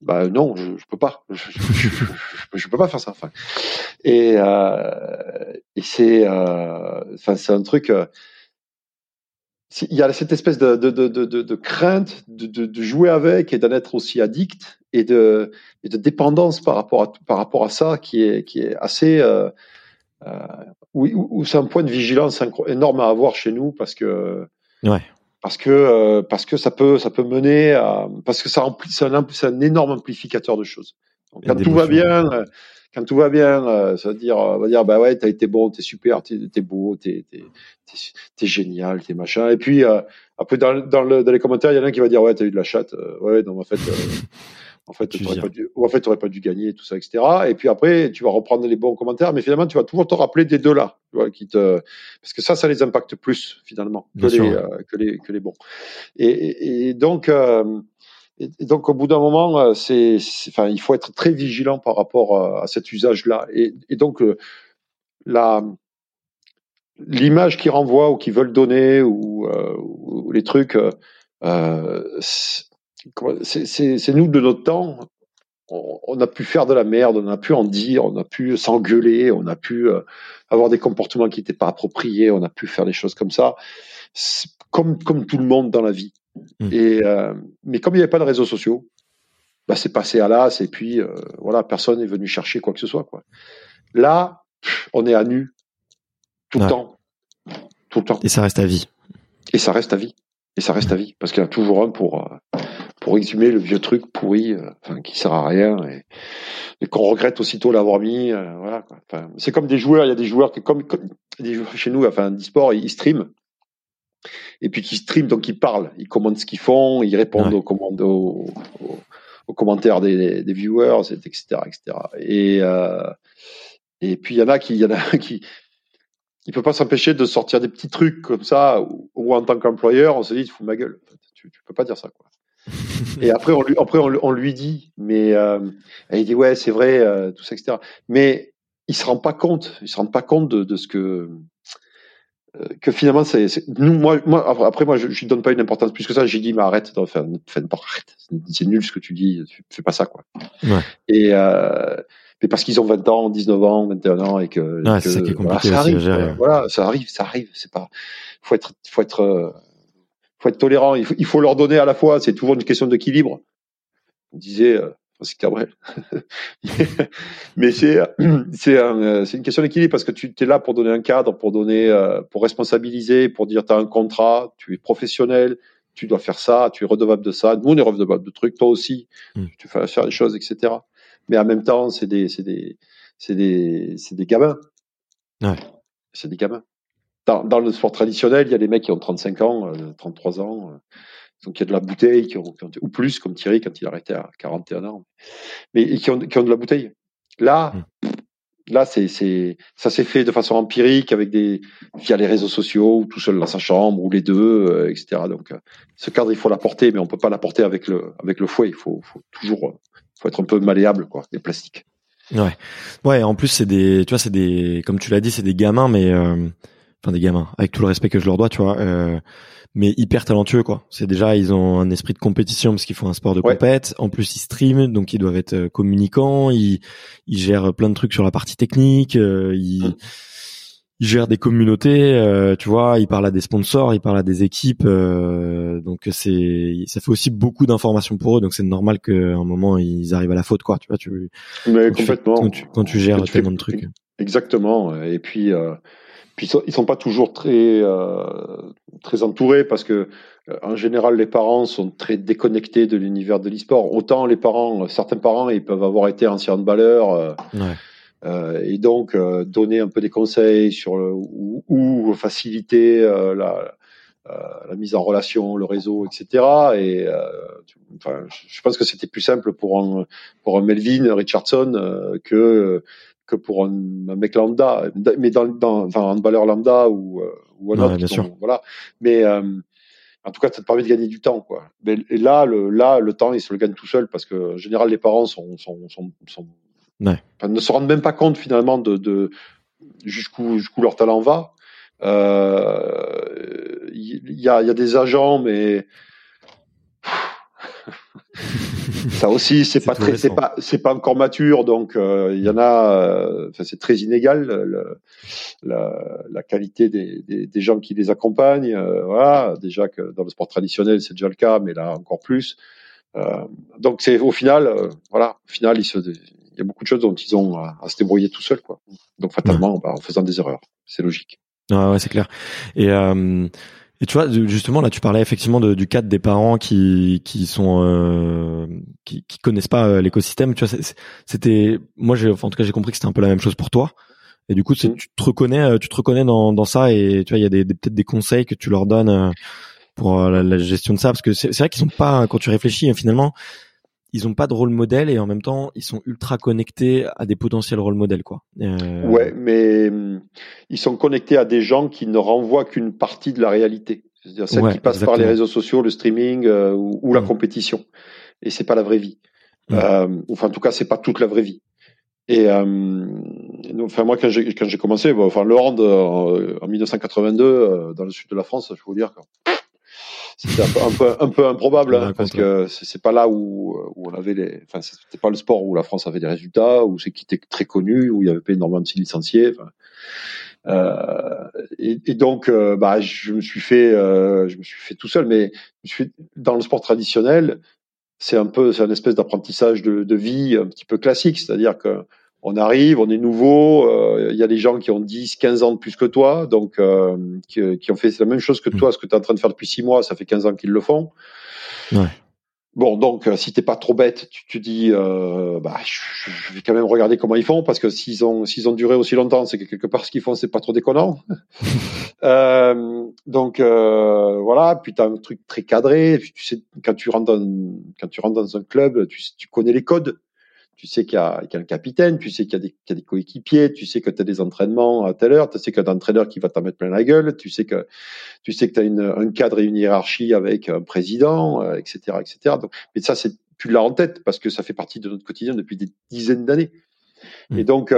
bah non, je peux pas, je peux pas faire ça. Enfin, et c'est un truc. il y a cette espèce de crainte de jouer avec et d'en être aussi addict et de dépendance par rapport à ça qui est assez où c'est un point de vigilance énorme à avoir chez nous parce que ça peut mener à, parce que c'est un énorme amplificateur de choses. Donc, quand tout va bien, ça veut dire, on va dire, bah ouais, t'as été bon, t'es super, t'es beau, t'es génial, t'es machin. Et puis, après, dans les commentaires, il y en a un qui va dire, ouais, t'as eu de la chatte, ouais, donc en fait, t'aurais pas dû gagner, tout ça, etc. Et puis après, tu vas reprendre les bons commentaires, mais finalement, tu vas toujours te rappeler des deux-là, tu vois, parce que ça les impacte plus, finalement, que les bons. Et donc, au bout d'un moment, enfin, il faut être très vigilant par rapport à cet usage-là. Et donc, l'image qu'ils renvoient ou qu'ils veulent donner ou les trucs, c'est nous de notre temps. On a pu faire de la merde, on a pu en dire, on a pu s'engueuler, on a pu avoir des comportements qui n'étaient pas appropriés, on a pu faire des choses comme ça, comme tout le monde dans la vie. Mais comme il n'y avait pas de réseaux sociaux, bah c'est passé à l'as et puis voilà, personne n'est venu chercher quoi que ce soit, quoi. Là, on est à nu tout le temps. Et ça reste à vie. Et ça reste à vie, parce qu'il y en a toujours un pour exhumer le vieux truc pourri, qui sert à rien et qu'on regrette aussitôt l'avoir mis, voilà, quoi. Enfin, c'est comme des joueurs, il y a des joueurs qui comme des joueurs chez nous, enfin d'e-sport, ils streament. Et puis qui stream, donc ils parlent, ils commandent ce qu'ils font, ils répondent aux commentaires des viewers, etc. Et puis il y en a qui ne peut pas s'empêcher de sortir des petits trucs comme ça, où en tant qu'employeur, on se dit, tu fous ma gueule, tu peux pas dire ça, quoi. Et après on lui dit, mais il dit ouais c'est vrai, tout ça, etc. Mais il se rend pas compte de ce que finalement c'est nous, moi je donne pas une importance plus que ça. J'ai dit mais arrête, arrête, c'est nul ce que tu dis, tu fais pas ça, quoi. Ouais. Mais parce qu'ils ont 20 ans, 19 ans, 21 ans et que, ouais, que c'est ça qui est compliqué, ça arrive, voilà, ça arrive, c'est pas, faut être tolérant, il faut leur donner à la fois, c'est toujours une question d'équilibre. On disait c'est Cabrel. Mais c'est une question d'équilibre, parce que tu es là pour donner un cadre, pour responsabiliser, pour dire tu as un contrat, tu es professionnel, tu dois faire ça, tu es redevable de ça, nous on est redevable de trucs, toi aussi, tu vas faire des choses, etc. Mais en même temps, c'est des gamins. Ouais. C'est des gamins. Dans le sport traditionnel, il y a des mecs qui ont 35 ans, 33 ans, donc il y a de la bouteille, ou plus, comme Thierry quand il arrêtait à 41 ans, mais qui ont de la bouteille. Là, ça s'est fait de façon empirique via les réseaux sociaux, ou tout seul dans sa chambre, ou les deux, etc. Donc ce cadre, il faut l'apporter, mais on peut pas l'apporter avec le fouet. Il faut toujours être un peu malléable, quoi, les plastiques. Ouais. En plus, c'est des, comme tu l'as dit, c'est des gamins, mais des gamins, avec tout le respect que je leur dois, tu vois, mais hyper talentueux, quoi. C'est déjà, ils ont un esprit de compétition parce qu'ils font un sport de compète. En plus, ils streament, donc ils doivent être communicants, ils gèrent plein de trucs sur la partie technique, ils gèrent des communautés, tu vois, ils parlent à des sponsors, ils parlent à des équipes, donc ça fait aussi beaucoup d'informations pour eux, donc c'est normal qu'à un moment, ils arrivent à la faute, quoi, tu vois, mais complètement. Quand tu gères tellement de trucs. Exactement, et puis, ils sont pas toujours très très entourés, parce que en général les parents sont très déconnectés de l'univers de l'e-sport. Autant certains parents ils peuvent avoir été anciens handballeurs et donc donner un peu des conseils sur ou faciliter la mise en relation, le réseau, etc. Et je pense que c'était plus simple pour un Melvin Richardson que pour un mec lambda, mais un handballeur lambda ou un autre. Bien sûr. Voilà. Mais en tout cas, ça te permet de gagner du temps, quoi. Mais là, le temps, il se le gagne tout seul, parce que en général, les parents ne se rendent même pas compte finalement de jusqu'où leur talent va. Il y a des agents, mais Ça aussi, c'est pas encore mature, donc il y en a. C'est très inégal la qualité des gens qui les accompagnent. Voilà, déjà que dans le sport traditionnel c'est déjà le cas, mais là encore plus. Donc c'est au final, il y a beaucoup de choses dont ils ont à se débrouiller tout seuls, quoi. Donc fatalement, en faisant des erreurs, c'est logique. Ouais, c'est clair. Et tu vois, justement, là, tu parlais effectivement du cadre des parents qui connaissent pas l'écosystème. Tu vois, c'était, moi, en tout cas, j'ai compris que c'était un peu la même chose pour toi. Et du coup, tu te reconnais dans ça, et tu vois, il y a peut-être des conseils que tu leur donnes pour la gestion de ça, parce que c'est vrai qu'ils sont pas, quand tu réfléchis, finalement, ils ont pas de rôle modèle, et en même temps, ils sont ultra connectés à des potentiels rôle modèles, quoi. Ouais, mais ils sont connectés à des gens qui ne renvoient qu'une partie de la réalité. C'est-à-dire celle qui passe par les réseaux sociaux, le streaming, ou la compétition. Et c'est pas la vraie vie. Enfin, en tout cas, c'est pas toute la vraie vie. Et, moi, quand j'ai commencé, le hand, en 1982, dans le sud de la France, je peux vous dire, c'était un peu improbable, parce que c'est pas là où on avait c'était pas le sport où la France avait des résultats, où qui était très connu, où il y avait pas énormément de licenciés. Et donc, je me suis fait tout seul, mais dans le sport traditionnel, c'est un espèce d'apprentissage de vie un petit peu classique, c'est-à-dire que on arrive, on est nouveau, y a des gens qui ont 10, 15 ans de plus que toi, donc qui ont fait la même chose que toi, ce que tu es en train de faire depuis 6 mois, ça fait 15 ans qu'ils le font. Ouais. Bon, donc si t'es pas trop bête, tu te dis je vais quand même regarder comment ils font, parce que s'ils ont duré aussi longtemps, c'est que quelque part ce qu'ils font c'est pas trop déconnant. Donc puis t'as un truc très cadré, puis tu sais quand tu rentres dans un club, tu connais les codes. Tu sais qu'il y a un capitaine, tu sais qu'il y a des coéquipiers, tu sais que tu as des entraînements à telle heure, tu sais qu'il y a un entraîneur qui va t'en mettre plein la gueule, tu sais que tu as un cadre et une hiérarchie avec un président, etc., etc. Donc, mais ça, tu l'as en tête parce que ça fait partie de notre quotidien depuis des dizaines d'années. Mmh. Et donc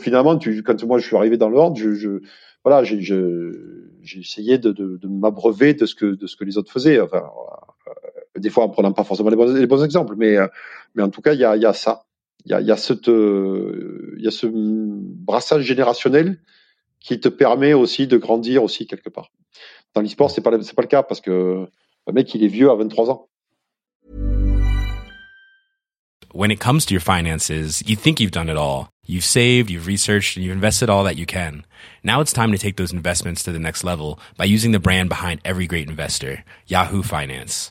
finalement, quand moi je suis arrivé dans le hand, j'ai essayé de m'abreuver de ce que les autres faisaient. Enfin, des fois en prenant pas forcément les bons exemples, mais en tout cas il y a ça. Il y a ce brassage générationnel qui te permet aussi de grandir aussi quelque part. Dans l'e-sport, c'est pas le cas, parce que le mec il est vieux à 23 ans. When it comes to your finances, you think you've done it all. You've saved, you've researched, and you've invested all that you can. Now it's time to take those investments to the next level by using the brand behind every great investor, Yahoo Finance.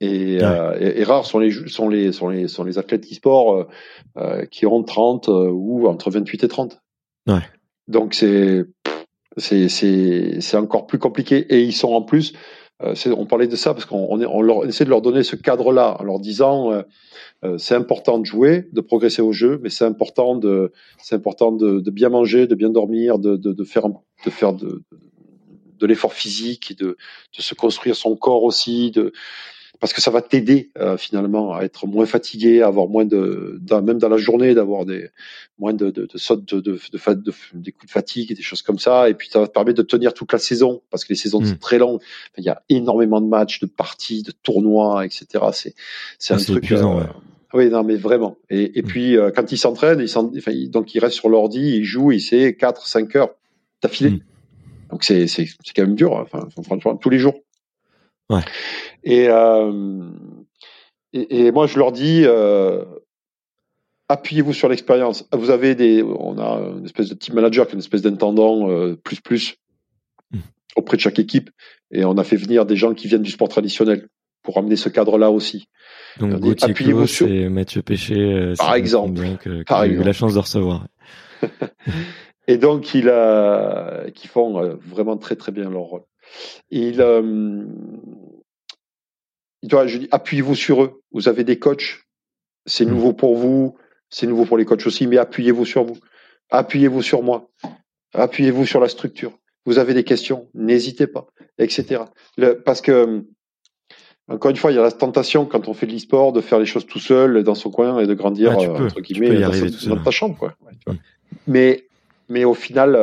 Et rares sont les athlètes e-sport qui ont 30 ou entre 28 et 30. Ouais. Donc c'est encore plus compliqué, et ils sont en plus. On parlait de ça parce qu'on essaie de leur donner ce cadre-là en leur disant c'est important de jouer, de progresser au jeu, mais c'est important de bien manger, de bien dormir, de faire de l'effort physique, et de se construire son corps aussi, parce que ça va t'aider finalement à être moins fatigué, à avoir moins même dans la journée, d'avoir moins de coups de fatigue et des choses comme ça. Et puis ça va te permettre de tenir toute la saison, parce que les saisons sont très longues. Enfin, il y a énormément de matchs, de parties, de tournois, etc. C'est truc épuisant, ouais. Oui, non, mais vraiment. Et puis quand ils s'entraînent, donc ils restent sur l'ordi, ils jouent, ils essaient 4-5 heures d'affilée. Donc c'est quand même dur, hein. Enfin, franchement, tous les jours. Ouais. Et moi je leur dis appuyez-vous sur l'expérience. On a une espèce de team manager qui est une espèce d'intendant plus auprès de chaque équipe, et on a fait venir des gens qui viennent du sport traditionnel pour amener ce cadre-là aussi. Donc appuyez-vous sur Mathieu Péché, par exemple, que j'ai eu la chance de recevoir. Et donc qui font vraiment très très bien leur rôle. Je dis, appuyez-vous sur eux. Vous avez des coachs, c'est nouveau pour vous, c'est nouveau pour les coachs aussi, mais appuyez-vous sur vous. Appuyez-vous sur moi. Appuyez-vous sur la structure. Vous avez des questions, n'hésitez pas, etc. Parce que, encore une fois, il y a la tentation, quand on fait de l'e-sport, de faire les choses tout seul, dans son coin, et de grandir, entre guillemets, dans ta chambre, quoi. Ouais, tu vois. Mais au final,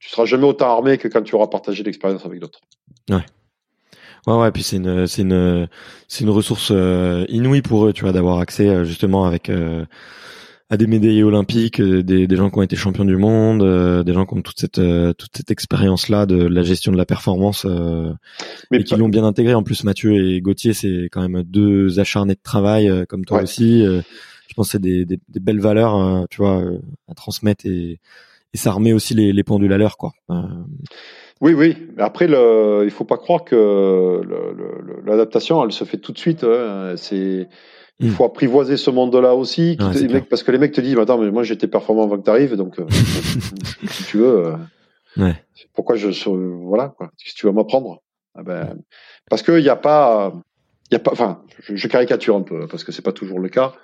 tu seras jamais autant armé que quand tu auras partagé l'expérience avec d'autres. Ouais. Ouais, puis c'est une ressource inouïe pour eux, tu vois, d'avoir accès justement avec à des médaillés olympiques, des gens qui ont été champions du monde, des gens qui ont toute cette expérience-là de la gestion de la performance, mais qui l'ont bien intégré. En plus, Mathieu et Gauthier, c'est quand même deux acharnés de travail, comme toi aussi. Je pense que c'est des belles valeurs, tu vois, à transmettre, et ça remet aussi les pendules à l'heure, quoi. Oui. Après, il faut pas croire que l'adaptation, elle se fait tout de suite. Hein. Il faut apprivoiser ce monde-là aussi, parce que les mecs te disent, attends, mais moi j'étais performant avant que t'arrives, donc si tu veux, pourquoi voilà, quoi, si tu veux m'apprendre, parce que il y a pas, enfin, je caricature un peu parce que c'est pas toujours le cas.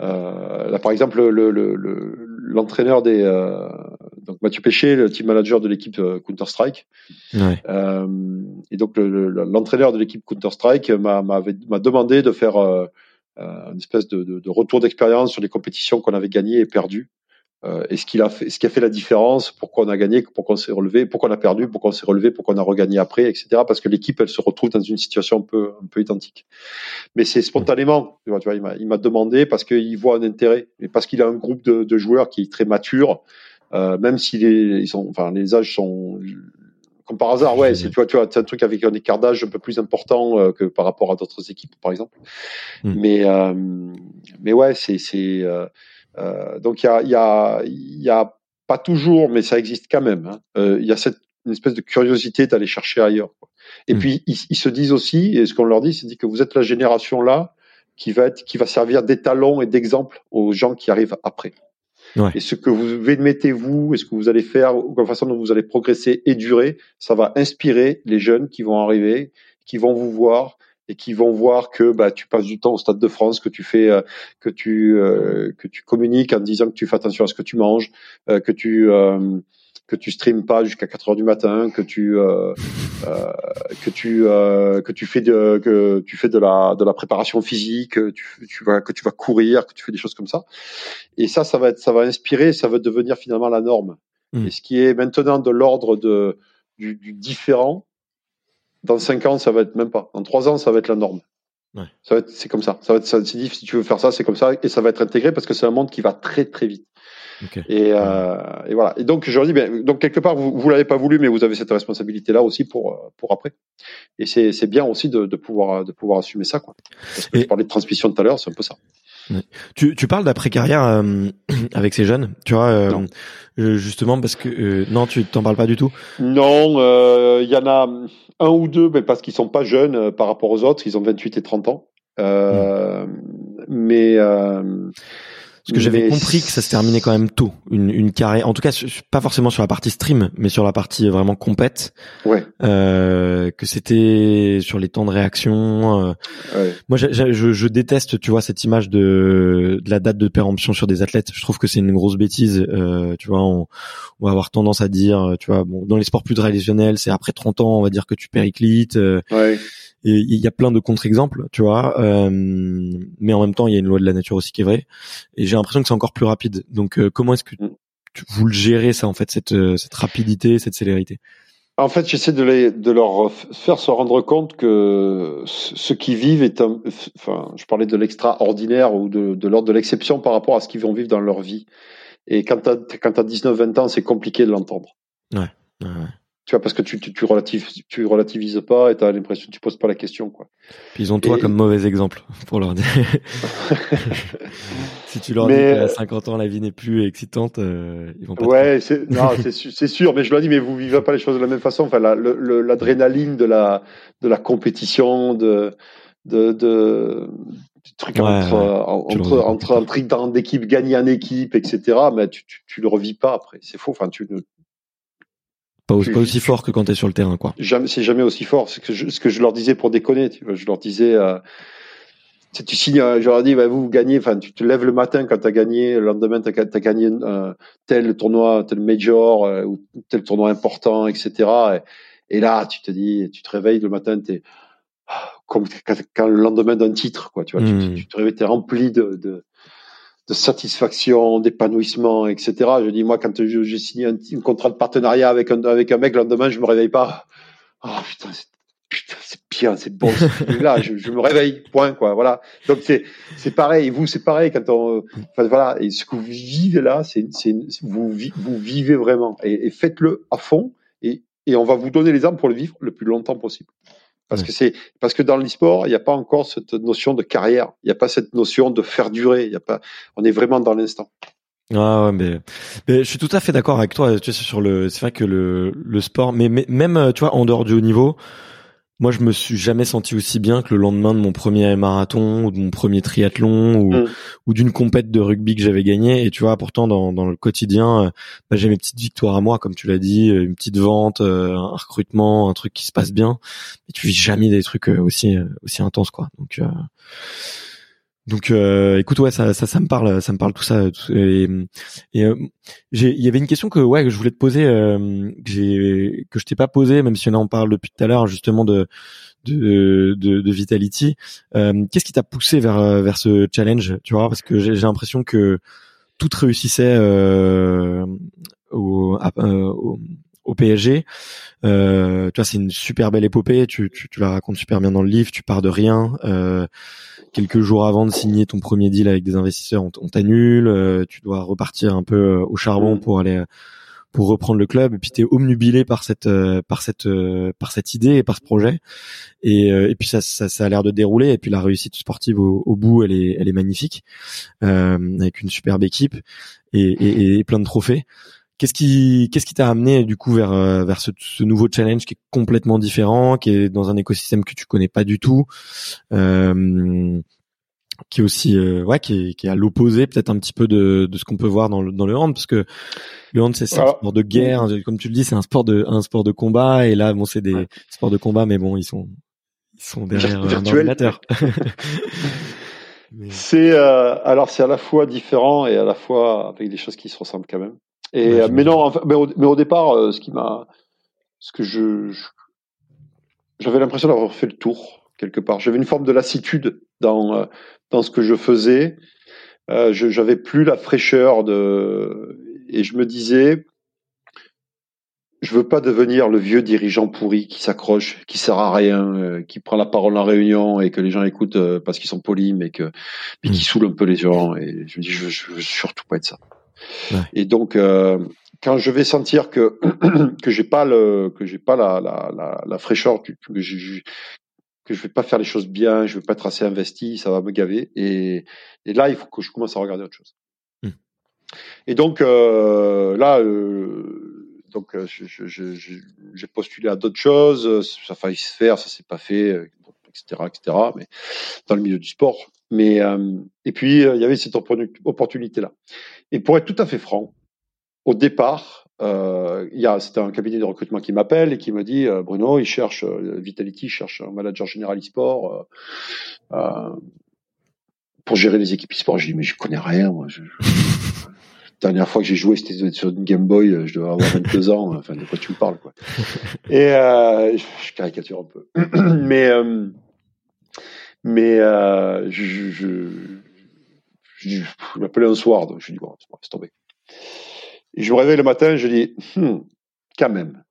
Là, par exemple, l'entraîneur donc Mathieu Péché, le team manager de l'équipe Counter-Strike, et donc l'entraîneur de l'équipe Counter-Strike m'a demandé de faire une espèce de retour d'expérience sur les compétitions qu'on avait gagnées et perdues, et ce qui a fait la différence, pourquoi on a gagné, pourquoi on s'est relevé, pourquoi on a perdu, pourquoi on s'est relevé, pourquoi on a regagné après, etc. Parce que l'équipe, elle se retrouve dans une situation un peu identique. Mais c'est spontanément, tu vois, il m'a demandé parce qu'il voit un intérêt, et parce qu'il a un groupe de joueurs qui est très mature, même si les âges sont, comme par hasard, tu vois, c'est un truc avec un écart d'âge un peu plus important que par rapport à d'autres équipes, par exemple. Mais ouais, donc il y a pas toujours, mais ça existe quand même. Il y a une espèce de curiosité d'aller chercher ailleurs, quoi. Et puis ils se disent aussi, et ce qu'on leur dit, c'est que vous êtes la génération là qui va servir d'étalon et d'exemple aux gens qui arrivent après. Ouais. Et ce que vous mettez et ce que vous allez faire, ou la façon dont vous allez progresser et durer, ça va inspirer les jeunes qui vont arriver, qui vont vous voir et qui vont voir que tu passes du temps au Stade de France, que tu fais, que tu communiques en disant que tu fais attention à ce que tu manges, que tu streames pas jusqu'à 4h du matin, que tu fais de la préparation physique, que tu vas courir, que tu fais des choses comme ça. Et ça va inspirer, ça va devenir finalement la norme. Et ce qui est maintenant de l'ordre du différent, dans 5 ans, ça va être même pas. Dans 3 ans, ça va être la norme. Ouais. C'est comme ça. C'est dit, si tu veux faire ça, c'est comme ça, et ça va être intégré parce que c'est un monde qui va très très vite. Okay. Et voilà. Et donc je leur dis, donc quelque part, vous l'avez pas voulu, mais vous avez cette responsabilité-là aussi pour après. Et c'est bien aussi de pouvoir assumer ça, quoi. Parce que je parlais de transmission tout à l'heure, c'est un peu ça. Tu parles d'après-carrière avec ces jeunes, tu vois, justement parce que non, tu t'en parles pas du tout. Non, il y en a un ou deux, mais parce qu'ils sont pas jeunes par rapport aux autres, ils ont 28 et 30 ans. Mais parce que j'avais compris que ça se terminait quand même tôt, une carrière. En tout cas, pas forcément sur la partie stream, mais sur la partie vraiment compète. Ouais. Que c'était sur les temps de réaction. Moi, je déteste, tu vois, cette image de la date de péremption sur des athlètes. Je trouve que c'est une grosse bêtise. Tu vois, on va avoir tendance à dire, tu vois, bon, dans les sports plus traditionnels, c'est après 30 ans, on va dire que tu périclites. Ouais. Et il y a plein de contre-exemples, tu vois, mais en même temps, il y a une loi de la nature aussi qui est vraie. Et j'ai l'impression que c'est encore plus rapide. Donc, comment est-ce que vous le gérez, ça, en fait, cette rapidité, cette célérité? En fait, j'essaie de leur faire se rendre compte que ce qu'ils vivent je parlais de l'extraordinaire ou de l'ordre de l'exception par rapport à ce qu'ils vont vivre dans leur vie. Et quand t'as 19-20 ans, c'est compliqué de l'entendre. Ouais. Tu vois, parce que tu relativises pas et t'as l'impression que tu poses pas la question, quoi. Puis ils ont toi comme mauvais exemple pour leur dire. Si tu leur dis qu'à 50 ans la vie n'est plus excitante, ils vont pas. Ouais, c'est sûr, mais je leur dis, mais vous vivez pas les choses de la même façon. Enfin, l'adrénaline de la compétition, du truc entre dans d'équipe, gagner en équipe, etc. Mais tu le revis pas après. C'est faux. Enfin, pas aussi fort que quand t'es sur le terrain, quoi. Jamais, c'est jamais aussi fort. Ce que je leur disais pour déconner, tu vois, je leur disais, tu signes, je leur dis, bah, vous gagnez, enfin, tu te lèves le matin quand t'as gagné, le lendemain t'as gagné tel tournoi, tel major, ou tel tournoi important, etc. Et là, tu te dis, tu te réveilles le matin, t'es comme quand le lendemain d'un titre, quoi, tu vois, tu te réveilles, t'es rempli de satisfaction, d'épanouissement, etc. Je dis, moi, quand j'ai signé un contrat de partenariat avec un mec, le lendemain, je me réveille pas. Oh, putain, c'est bien, c'est bon. Là, je me réveille, point, quoi. Voilà. Donc c'est pareil. Et vous, c'est pareil quand enfin, voilà. Et ce que vous vivez là, vous vivez vraiment. Et faites-le à fond. Et on va vous donner les armes pour le vivre le plus longtemps possible. Parce que dans l'e-sport, il n'y a pas encore cette notion de carrière. Il n'y a pas cette notion de faire durer. Il y a pas. On est vraiment dans l'instant. Ah ouais, mais je suis tout à fait d'accord avec toi. Tu sais, c'est vrai que le sport, mais même tu vois en dehors du haut niveau. Moi, je me suis jamais senti aussi bien que le lendemain de mon premier marathon ou de mon premier triathlon ou d'une compète de rugby que j'avais gagnée. Et tu vois, pourtant, dans le quotidien, bah, j'ai mes petites victoires à moi, comme tu l'as dit, une petite vente, un recrutement, un truc qui se passe bien. Mais tu vis jamais des trucs aussi intenses, quoi. Donc, écoute, ouais, ça me parle tout ça. Et il y avait une question que je voulais te poser, que je t'ai pas posée, même si là on parle depuis tout à l'heure justement de Vitality. Qu'est-ce qui t'a poussé vers ce challenge, tu vois, parce que j'ai l'impression que tout réussissait au PSG, tu vois, c'est une super belle épopée. Tu la racontes super bien dans le livre. Tu pars de rien. Quelques jours avant de signer ton premier deal avec des investisseurs, on t'annule. Tu dois repartir un peu au charbon pour reprendre le club. Et puis t'es omnubilé par cette idée et par ce projet. Et puis ça a l'air de dérouler. Et puis la réussite sportive au bout, elle est magnifique, avec une superbe équipe et plein de trophées. Qu'est-ce qui t'a amené du coup vers ce nouveau challenge qui est complètement différent, qui est dans un écosystème que tu connais pas du tout, qui est aussi qui est à l'opposé peut-être un petit peu de ce qu'on peut voir dans le hand, parce que le hand c'est un sport de guerre, comme tu le dis, c'est un sport de combat, et là bon c'est des sports de combat, mais bon ils sont derrière un ordinateur. C'est alors c'est à la fois différent et à la fois avec des choses qui se ressemblent quand même. Et ouais, mais non, enfin, mais au départ, j'avais l'impression d'avoir fait le tour quelque part. J'avais une forme de lassitude dans ce que je faisais. J'avais plus la fraîcheur et je me disais, je veux pas devenir le vieux dirigeant pourri qui s'accroche, qui sert à rien, qui prend la parole en réunion et que les gens écoutent parce qu'ils sont polis, mais qui saoule un peu les gens. Et je me dis, je veux surtout pas être ça. Ouais. Et donc, quand je vais sentir que j'ai pas la fraîcheur, que je vais pas faire les choses bien, je vais pas être assez investi, ça va me gaver. Et là, il faut que je commence à regarder autre chose. Et donc j'ai postulé à d'autres choses. Ça a failli se faire, ça s'est pas fait, etc. Mais dans le milieu du sport. Mais et puis il y avait cette opportunité là. Et pour être tout à fait franc, au départ, c'était un cabinet de recrutement qui m'appelle et qui me dit Bruno, Vitality cherche un manager général e-sport pour gérer les équipes e-sport. Je dis mais je connais rien, moi. La dernière fois que j'ai joué, c'était sur une Game Boy, je devais avoir 22 ans. Enfin, de quoi tu me parles, quoi. Et je caricature un peu, mais je m'appelais un soir, donc je dis bon, c'est tombé. Et je me réveille le matin, je dis quand même,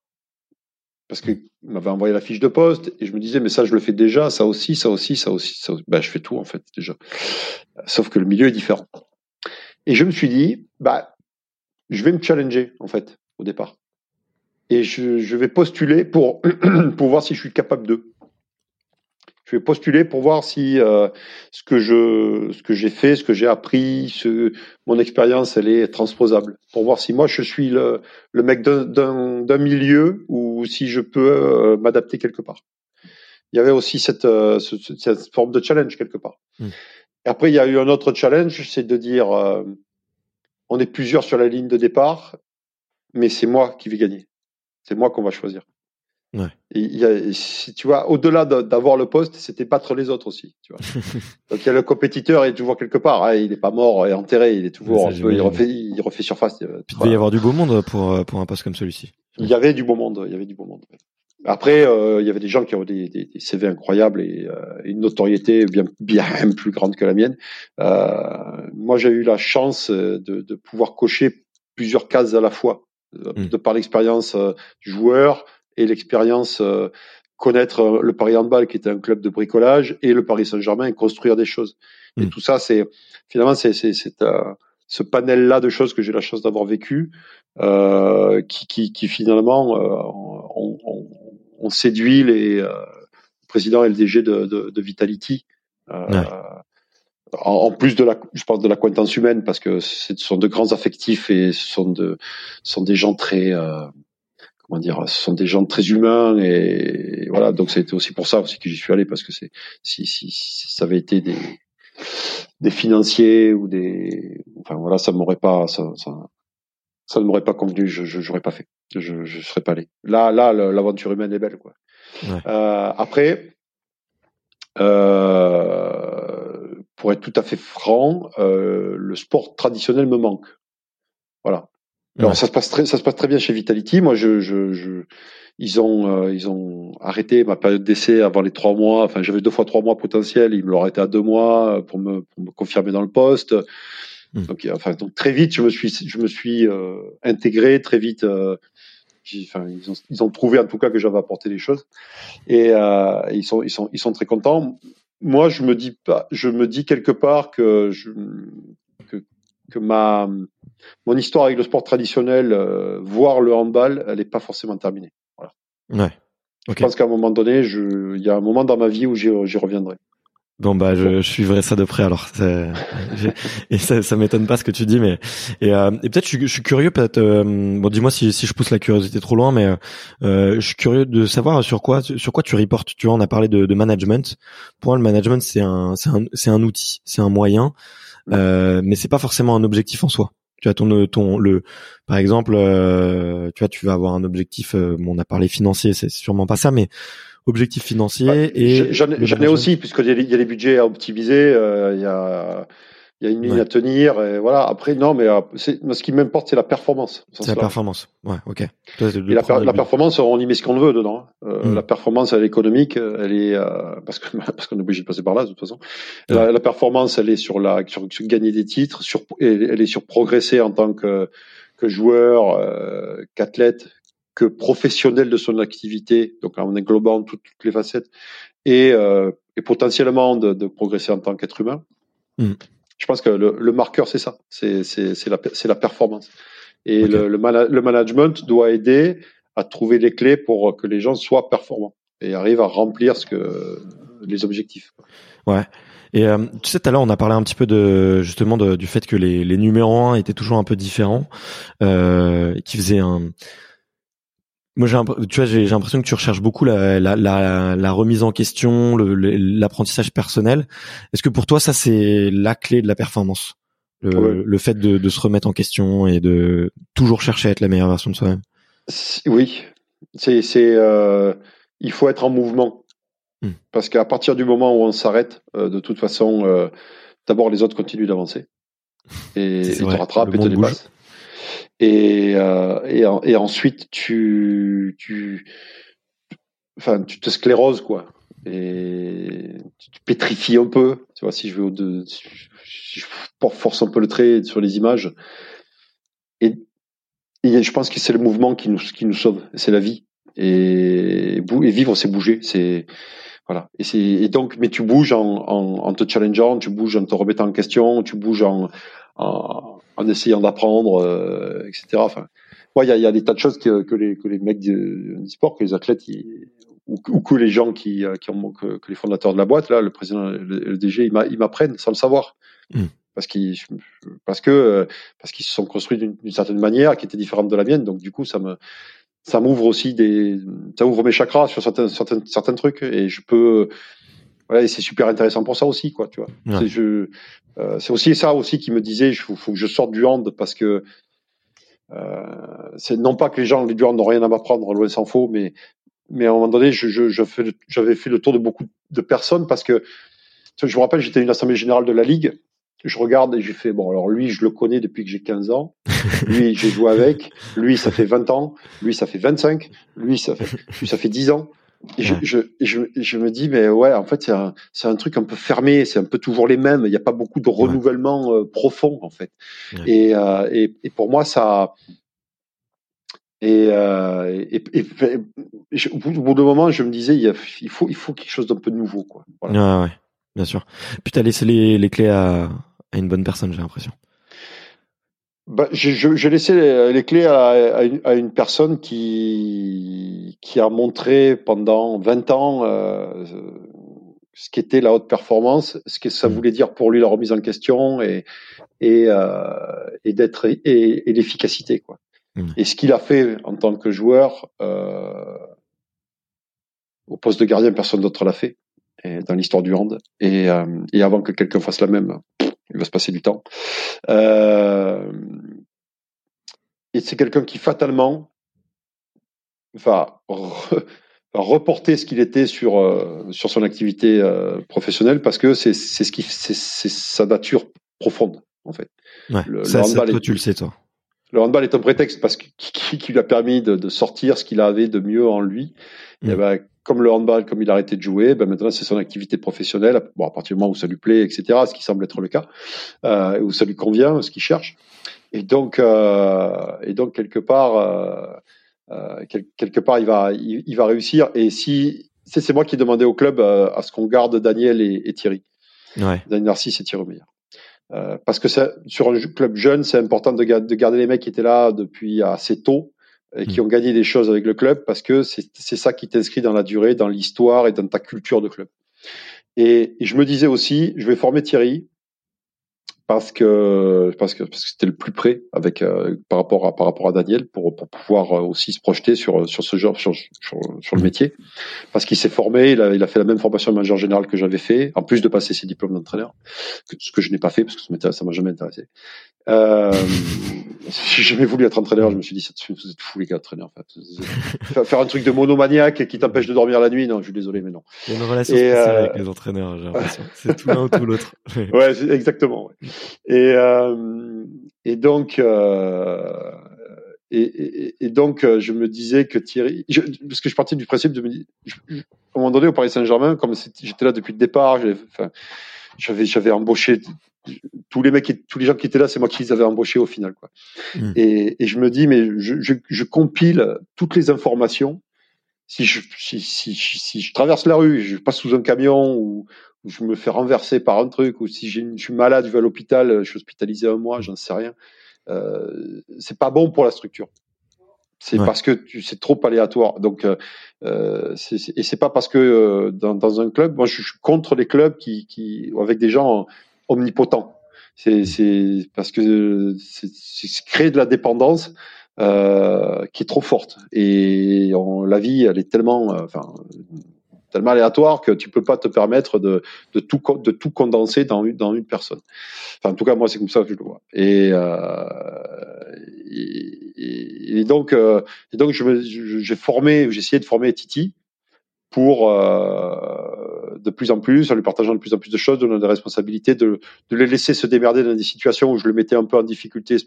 parce que m'avait envoyé la fiche de poste et je me disais mais ça je le fais déjà, ça aussi. Ben, je fais tout en fait déjà, sauf que le milieu est différent. Et je me suis dit bah je vais me challenger en fait au départ et je vais postuler pour voir si je suis capable de. Je vais postuler pour voir si ce que j'ai fait, ce que j'ai appris, mon expérience, elle est transposable. Pour voir si moi je suis le mec d'un milieu ou si je peux m'adapter quelque part. Il y avait aussi cette forme de challenge quelque part. Et après, il y a eu un autre challenge, c'est de dire on est plusieurs sur la ligne de départ, mais c'est moi qui vais gagner. C'est moi qu'on va choisir. Ouais. Si tu vois, au-delà d'avoir le poste, c'était battre les autres aussi. Tu vois. Donc il y a le compétiteur, il est toujours quelque part. Hein, il n'est pas mort et enterré, il est toujours. Il refait surface. Il devait y avoir du beau monde pour un poste comme celui-ci. Il y avait du beau monde. Après, il y avait des gens qui avaient des CV incroyables et une notoriété bien plus grande que la mienne. Moi, j'ai eu la chance de pouvoir cocher plusieurs cases à la fois, de par l'expérience joueur et l'expérience connaître le Paris Handball, qui était un club de bricolage, et le Paris Saint-Germain, et construire des choses. Et tout ça, c'est finalement ce panel-là de choses que j'ai la chance d'avoir vécu, qui finalement on séduit les présidents et le DG de Vitality. Ouais. En plus de la acquaintance humaine, parce que ce sont de grands affectifs et ce sont des gens très très humains, et voilà, donc ça a été aussi pour ça aussi que j'y suis allé, parce que c'est si ça avait été des financiers ou ça ne m'aurait pas convenu, je n'aurais pas fait, je serais pas allé. Là l'aventure humaine est belle, quoi. Ouais. Après, pour être tout à fait franc, le sport traditionnel me manque. Voilà. Alors ouais. Ça se passe très bien chez Vitality. Moi, ils ont arrêté ma période d'essai avant les 3 mois. Enfin, j'avais 2 fois 3 mois potentiels. Ils me l'ont arrêté à 2 mois pour me confirmer dans le poste. Donc très vite, je me suis intégré très vite. Ils ont trouvé en tout cas que j'avais apporté des choses, et ils sont très contents. Moi, je me dis quelque part que mon histoire avec le sport traditionnel, voire le handball, elle n'est pas forcément terminée. Voilà. Ouais. Okay. Je pense qu'à un moment donné, il y a un moment dans ma vie où j'y reviendrai. Bon, bah, je suivrai ça de près, alors. Et ça m'étonne pas ce que tu dis, mais, et peut-être, je suis curieux, peut-être, bon, dis-moi si je pousse la curiosité trop loin, mais, je suis curieux de savoir sur quoi tu reportes. Tu vois, on a parlé de management. Pour moi, le management, c'est un outil, c'est un moyen, mais c'est pas forcément un objectif en soi. Tu as par exemple, tu vois, tu vas avoir un objectif, bon, on a parlé financier, c'est sûrement pas ça, mais, objectif financier, bah, et j'en ai aussi, puisque il y a les budgets à optimiser, il y a une ligne, ouais, à tenir, et voilà. Après, non, mais moi, ce qui m'importe, c'est la performance. C'est la performance, ouais, ok. Toi, la performance, on y met ce qu'on veut dedans. La performance, elle est économique, elle est parce qu'on est obligé de passer par là de toute façon. Ouais. La performance, elle est sur gagner des titres, elle est sur progresser en tant que joueur, qu'athlète, que professionnel de son activité, donc en englobant toutes les facettes, et potentiellement de progresser en tant qu'être humain. Je pense que le marqueur, c'est ça, c'est la performance. Et okay, le management doit aider à trouver les clés pour que les gens soient performants et arrivent à remplir les objectifs. Ouais. Et tu sais, tout à l'heure on a parlé un petit peu du fait que les numéros 1 étaient toujours un peu différents, qui faisaient un... Moi, j'ai l'impression que tu recherches beaucoup la remise en question, l'apprentissage personnel. Est-ce que pour toi, ça, c'est la clé de la performance, le fait de se remettre en question et de toujours chercher à être la meilleure version de soi-même? Oui, il faut être en mouvement, parce qu'à partir du moment où on s'arrête, de toute façon, d'abord les autres continuent d'avancer et ils te rattrapent et te dépassent. Et ensuite tu te scléroses, quoi, et tu te pétrifies un peu, tu vois. Si je force un peu le trait sur les images, et je pense que c'est le mouvement qui nous sauve, c'est la vie, et vivre, c'est bouger, c'est voilà. Et donc mais tu bouges en te challengeant, tu bouges en te remettant en question, tu bouges en essayant d'apprendre, etc. Enfin, moi, il y a des tas de choses que les mecs du sport, que les athlètes, ou que les gens que les fondateurs de la boîte, là, le président, le DG, ils m'apprennent sans le savoir, parce qu'ils se sont construits d'une certaine manière qui était différente de la mienne. Donc, du coup, ça ouvre mes chakras sur certains trucs, et je peux. Voilà, et c'est super intéressant pour ça aussi, quoi, tu vois. Ouais. C'est aussi ça aussi qui me disait, faut que je sorte du hand, parce que c'est non pas que les gens du hand n'ont rien à m'apprendre, loin s'en faut, mais mais à un moment donné, j'avais fait le tour de beaucoup de personnes parce que je me rappelle, j'étais à une assemblée générale de la Ligue. Je regarde et j'ai fait, bon, alors lui, je le connais depuis que j'ai 15 ans. Lui, j'ai joué avec. Lui, ça fait 20 ans. Lui, ça fait 25. Lui, ça fait 10 ans. Et je me dis, mais ouais, en fait, c'est un truc un peu fermé. C'est un peu toujours les mêmes. Il n'y a pas beaucoup de renouvellement profond, en fait. Ouais. Et pour moi, ça... Et au bout d'un moment, je me disais, il faut quelque chose d'un peu nouveau, quoi. Voilà. Ouais, ouais. Bien sûr. Puis t'as laissé les clés à une bonne personne, j'ai l'impression. Bah, j'ai laissé les clés à une personne qui a montré pendant 20 ans ce qu'était la haute performance, ce que ça voulait dire pour lui, la remise en question et l'efficacité, quoi. Mmh. Et ce qu'il a fait en tant que joueur, au poste de gardien, personne d'autre l'a fait. Et dans l'histoire du hand, et avant que quelqu'un fasse la même, il va se passer du temps. Et c'est quelqu'un qui fatalement va reporter ce qu'il était sur son activité professionnelle parce que c'est sa nature profonde, en fait. Ouais, tu le sais, toi. Le handball est un prétexte parce que qui lui a permis de sortir ce qu'il avait de mieux en lui. Mmh. Et ben, comme le handball, comme il a arrêté de jouer, ben maintenant c'est son activité professionnelle. Bon, à partir du moment où ça lui plaît, etc., ce qui semble être le cas, où ça lui convient, ce qu'il cherche. Et donc quelque part, il va réussir. Et si c'est moi qui ai demandé au club à ce qu'on garde Daniel et Thierry, Daniel Narcisse et Thierry Omeyer. Parce que sur un club jeune, c'est important de garder les mecs qui étaient là depuis assez tôt et qui ont gagné des choses avec le club parce que c'est ça qui t'inscrit dans la durée, dans l'histoire et dans ta culture de club. Et je me disais aussi, je vais former Thierry parce que c'était le plus près avec par rapport à Daniel pour pouvoir aussi se projeter sur ce genre sur le métier parce qu'il s'est formé, il a fait la même formation de manager général que j'avais fait en plus de passer ses diplômes d'entraîneur, ce que je n'ai pas fait parce que ça m'a jamais intéressé. J'ai jamais voulu être entraîneur, je me suis dit vous êtes fous les gars, entraîneur, faire un truc de monomaniaque qui t'empêche de dormir la nuit, non, je suis désolé mais non. Il y a une relation spéciale avec les entraîneurs, j'ai l'impression, c'est tout l'un ou tout l'autre. Ouais, exactement. Ouais. Et donc je me disais que Thierry, parce que je partais du principe de me dire, à un moment donné au Paris Saint-Germain, comme j'étais là depuis le départ, j'avais embauché tous les mecs, tous les gens qui étaient là, c'est moi qui les avais embauchés au final, quoi. Mmh. Et je me dis, mais je compile toutes les informations. Si je traverse la rue, je passe sous un camion ou je me fais renverser par un truc, ou si je suis malade, je vais à l'hôpital, je suis hospitalisé un mois, j'en sais rien. C'est pas bon pour la structure. C'est parce que c'est trop aléatoire. Donc, et c'est pas parce que dans un club, moi je suis contre les clubs qui avec des gens omnipotents. C'est parce que c'est créer de la dépendance. Qui est trop forte et la vie elle est tellement aléatoire que tu peux pas te permettre de tout condenser dans une personne. Enfin, en tout cas moi c'est comme ça que je le vois. Et donc j'ai essayé de former Titi pour de plus en plus, en lui partageant de plus en plus de choses, donner des responsabilités, de les laisser se démerder dans des situations où je le mettais un peu en difficulté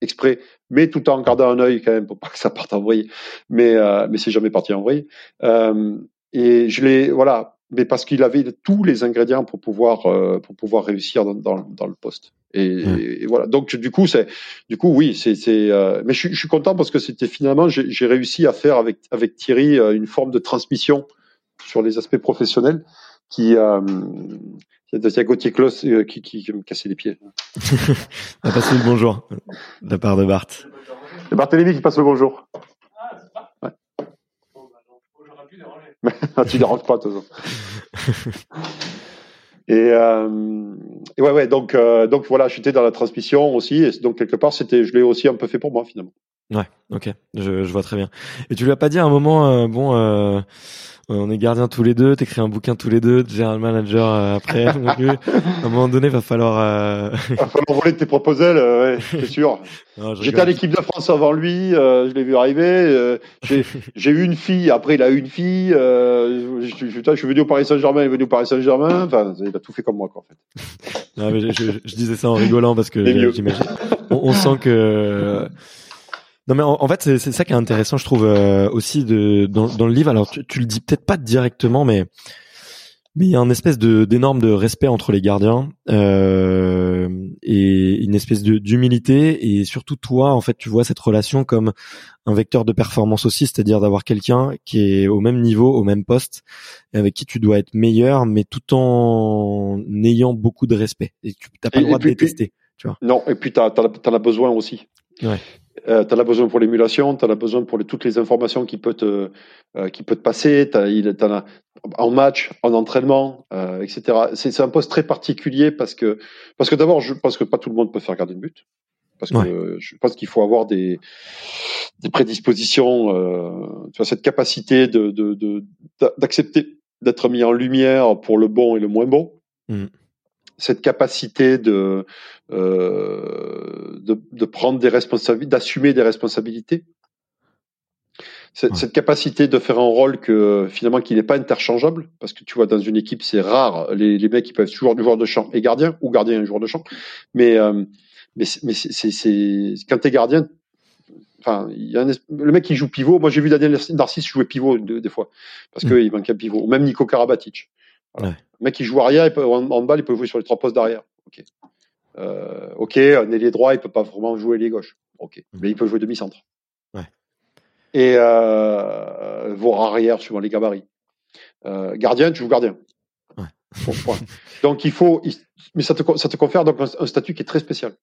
exprès, mais tout en gardant un œil quand même pour pas que ça parte en vrille. Mais c'est jamais parti en vrille. Et je l'ai, voilà. Mais parce qu'il avait tous les ingrédients pour pouvoir réussir dans le poste. Et voilà. Donc mais je suis content parce que c'était finalement j'ai réussi à faire avec Thierry une forme de transmission sur les aspects professionnels Il y a Gauthier Clos qui me cassait les pieds. On a passé le bonjour de la part de Barthes. C'est Barthélémy qui passe le bonjour. Ah, c'est ça ? Ouais. Bon, bah non, j'aurais pu déranger. Tu déranges pas, de toute façon. Donc voilà, j'étais dans la transmission aussi. Et donc, quelque part, je l'ai aussi un peu fait pour moi, finalement. Ouais, ok, je vois très bien. Et tu lui as pas dit à un moment, on est gardiens tous les deux, t'écris un bouquin tous les deux, t'es général manager après. Donc, à un moment donné, va falloir voler de tes propos ailes, ouais, c'est sûr. Non, j'étais à l'équipe de France avant lui, je l'ai vu arriver. J'ai eu une fille, après il a eu une fille. Je suis venu au Paris Saint-Germain, il est venu au Paris Saint-Germain. Enfin, il a tout fait comme moi, quoi, en fait. Non, mais je disais ça en rigolant parce que j'imagine. On sent que. Non mais en fait c'est ça qui est intéressant je trouve aussi dans le livre. Alors tu le dis peut-être pas directement mais il y a une espèce d'énorme de respect entre les gardiens et une espèce d'humilité et surtout toi en fait tu vois cette relation comme un vecteur de performance aussi, c'est-à-dire d'avoir quelqu'un qui est au même niveau, au même poste avec qui tu dois être meilleur mais tout en ayant beaucoup de respect et tu t'as pas le droit de détester, tu vois. Non, et puis t'en as besoin aussi. Ouais. T'en as besoin pour l'émulation, t'en as besoin pour toutes les informations qui peut te passer, t'en as en match, en entraînement, etc. C'est un poste très particulier parce que d'abord je pense que pas tout le monde peut faire garder le but parce ouais. que je pense qu'il faut avoir des prédispositions, tu vois, cette capacité d'accepter d'être mis en lumière pour le bon et le moins bon. Mmh. Cette capacité de prendre des responsabilités, d'assumer des responsabilités, cette capacité de faire un rôle que finalement qui n'est pas interchangeable, parce que tu vois dans une équipe c'est rare les mecs qui peuvent toujours joueur de champ et gardien ou gardien et joueur de champ, mais c'est quand t'es gardien, enfin il y a le mec qui joue pivot, moi j'ai vu Daniel Narcisse jouer pivot des fois parce qu'il manquait pivot, ou même Nico Karabatic. Voilà. Ouais. Le mec qui joue arrière, il peut, en balle, il peut jouer sur les trois postes d'arrière. Ok. Ok, un ailier droit, il peut pas vraiment jouer ailier gauche. Ok. Mais il peut jouer demi-centre. Ouais. Et voir arrière suivant les gabarits. Gardien, tu joues gardien. Ouais. Bon, donc mais ça te confère donc un statut qui est très spécial.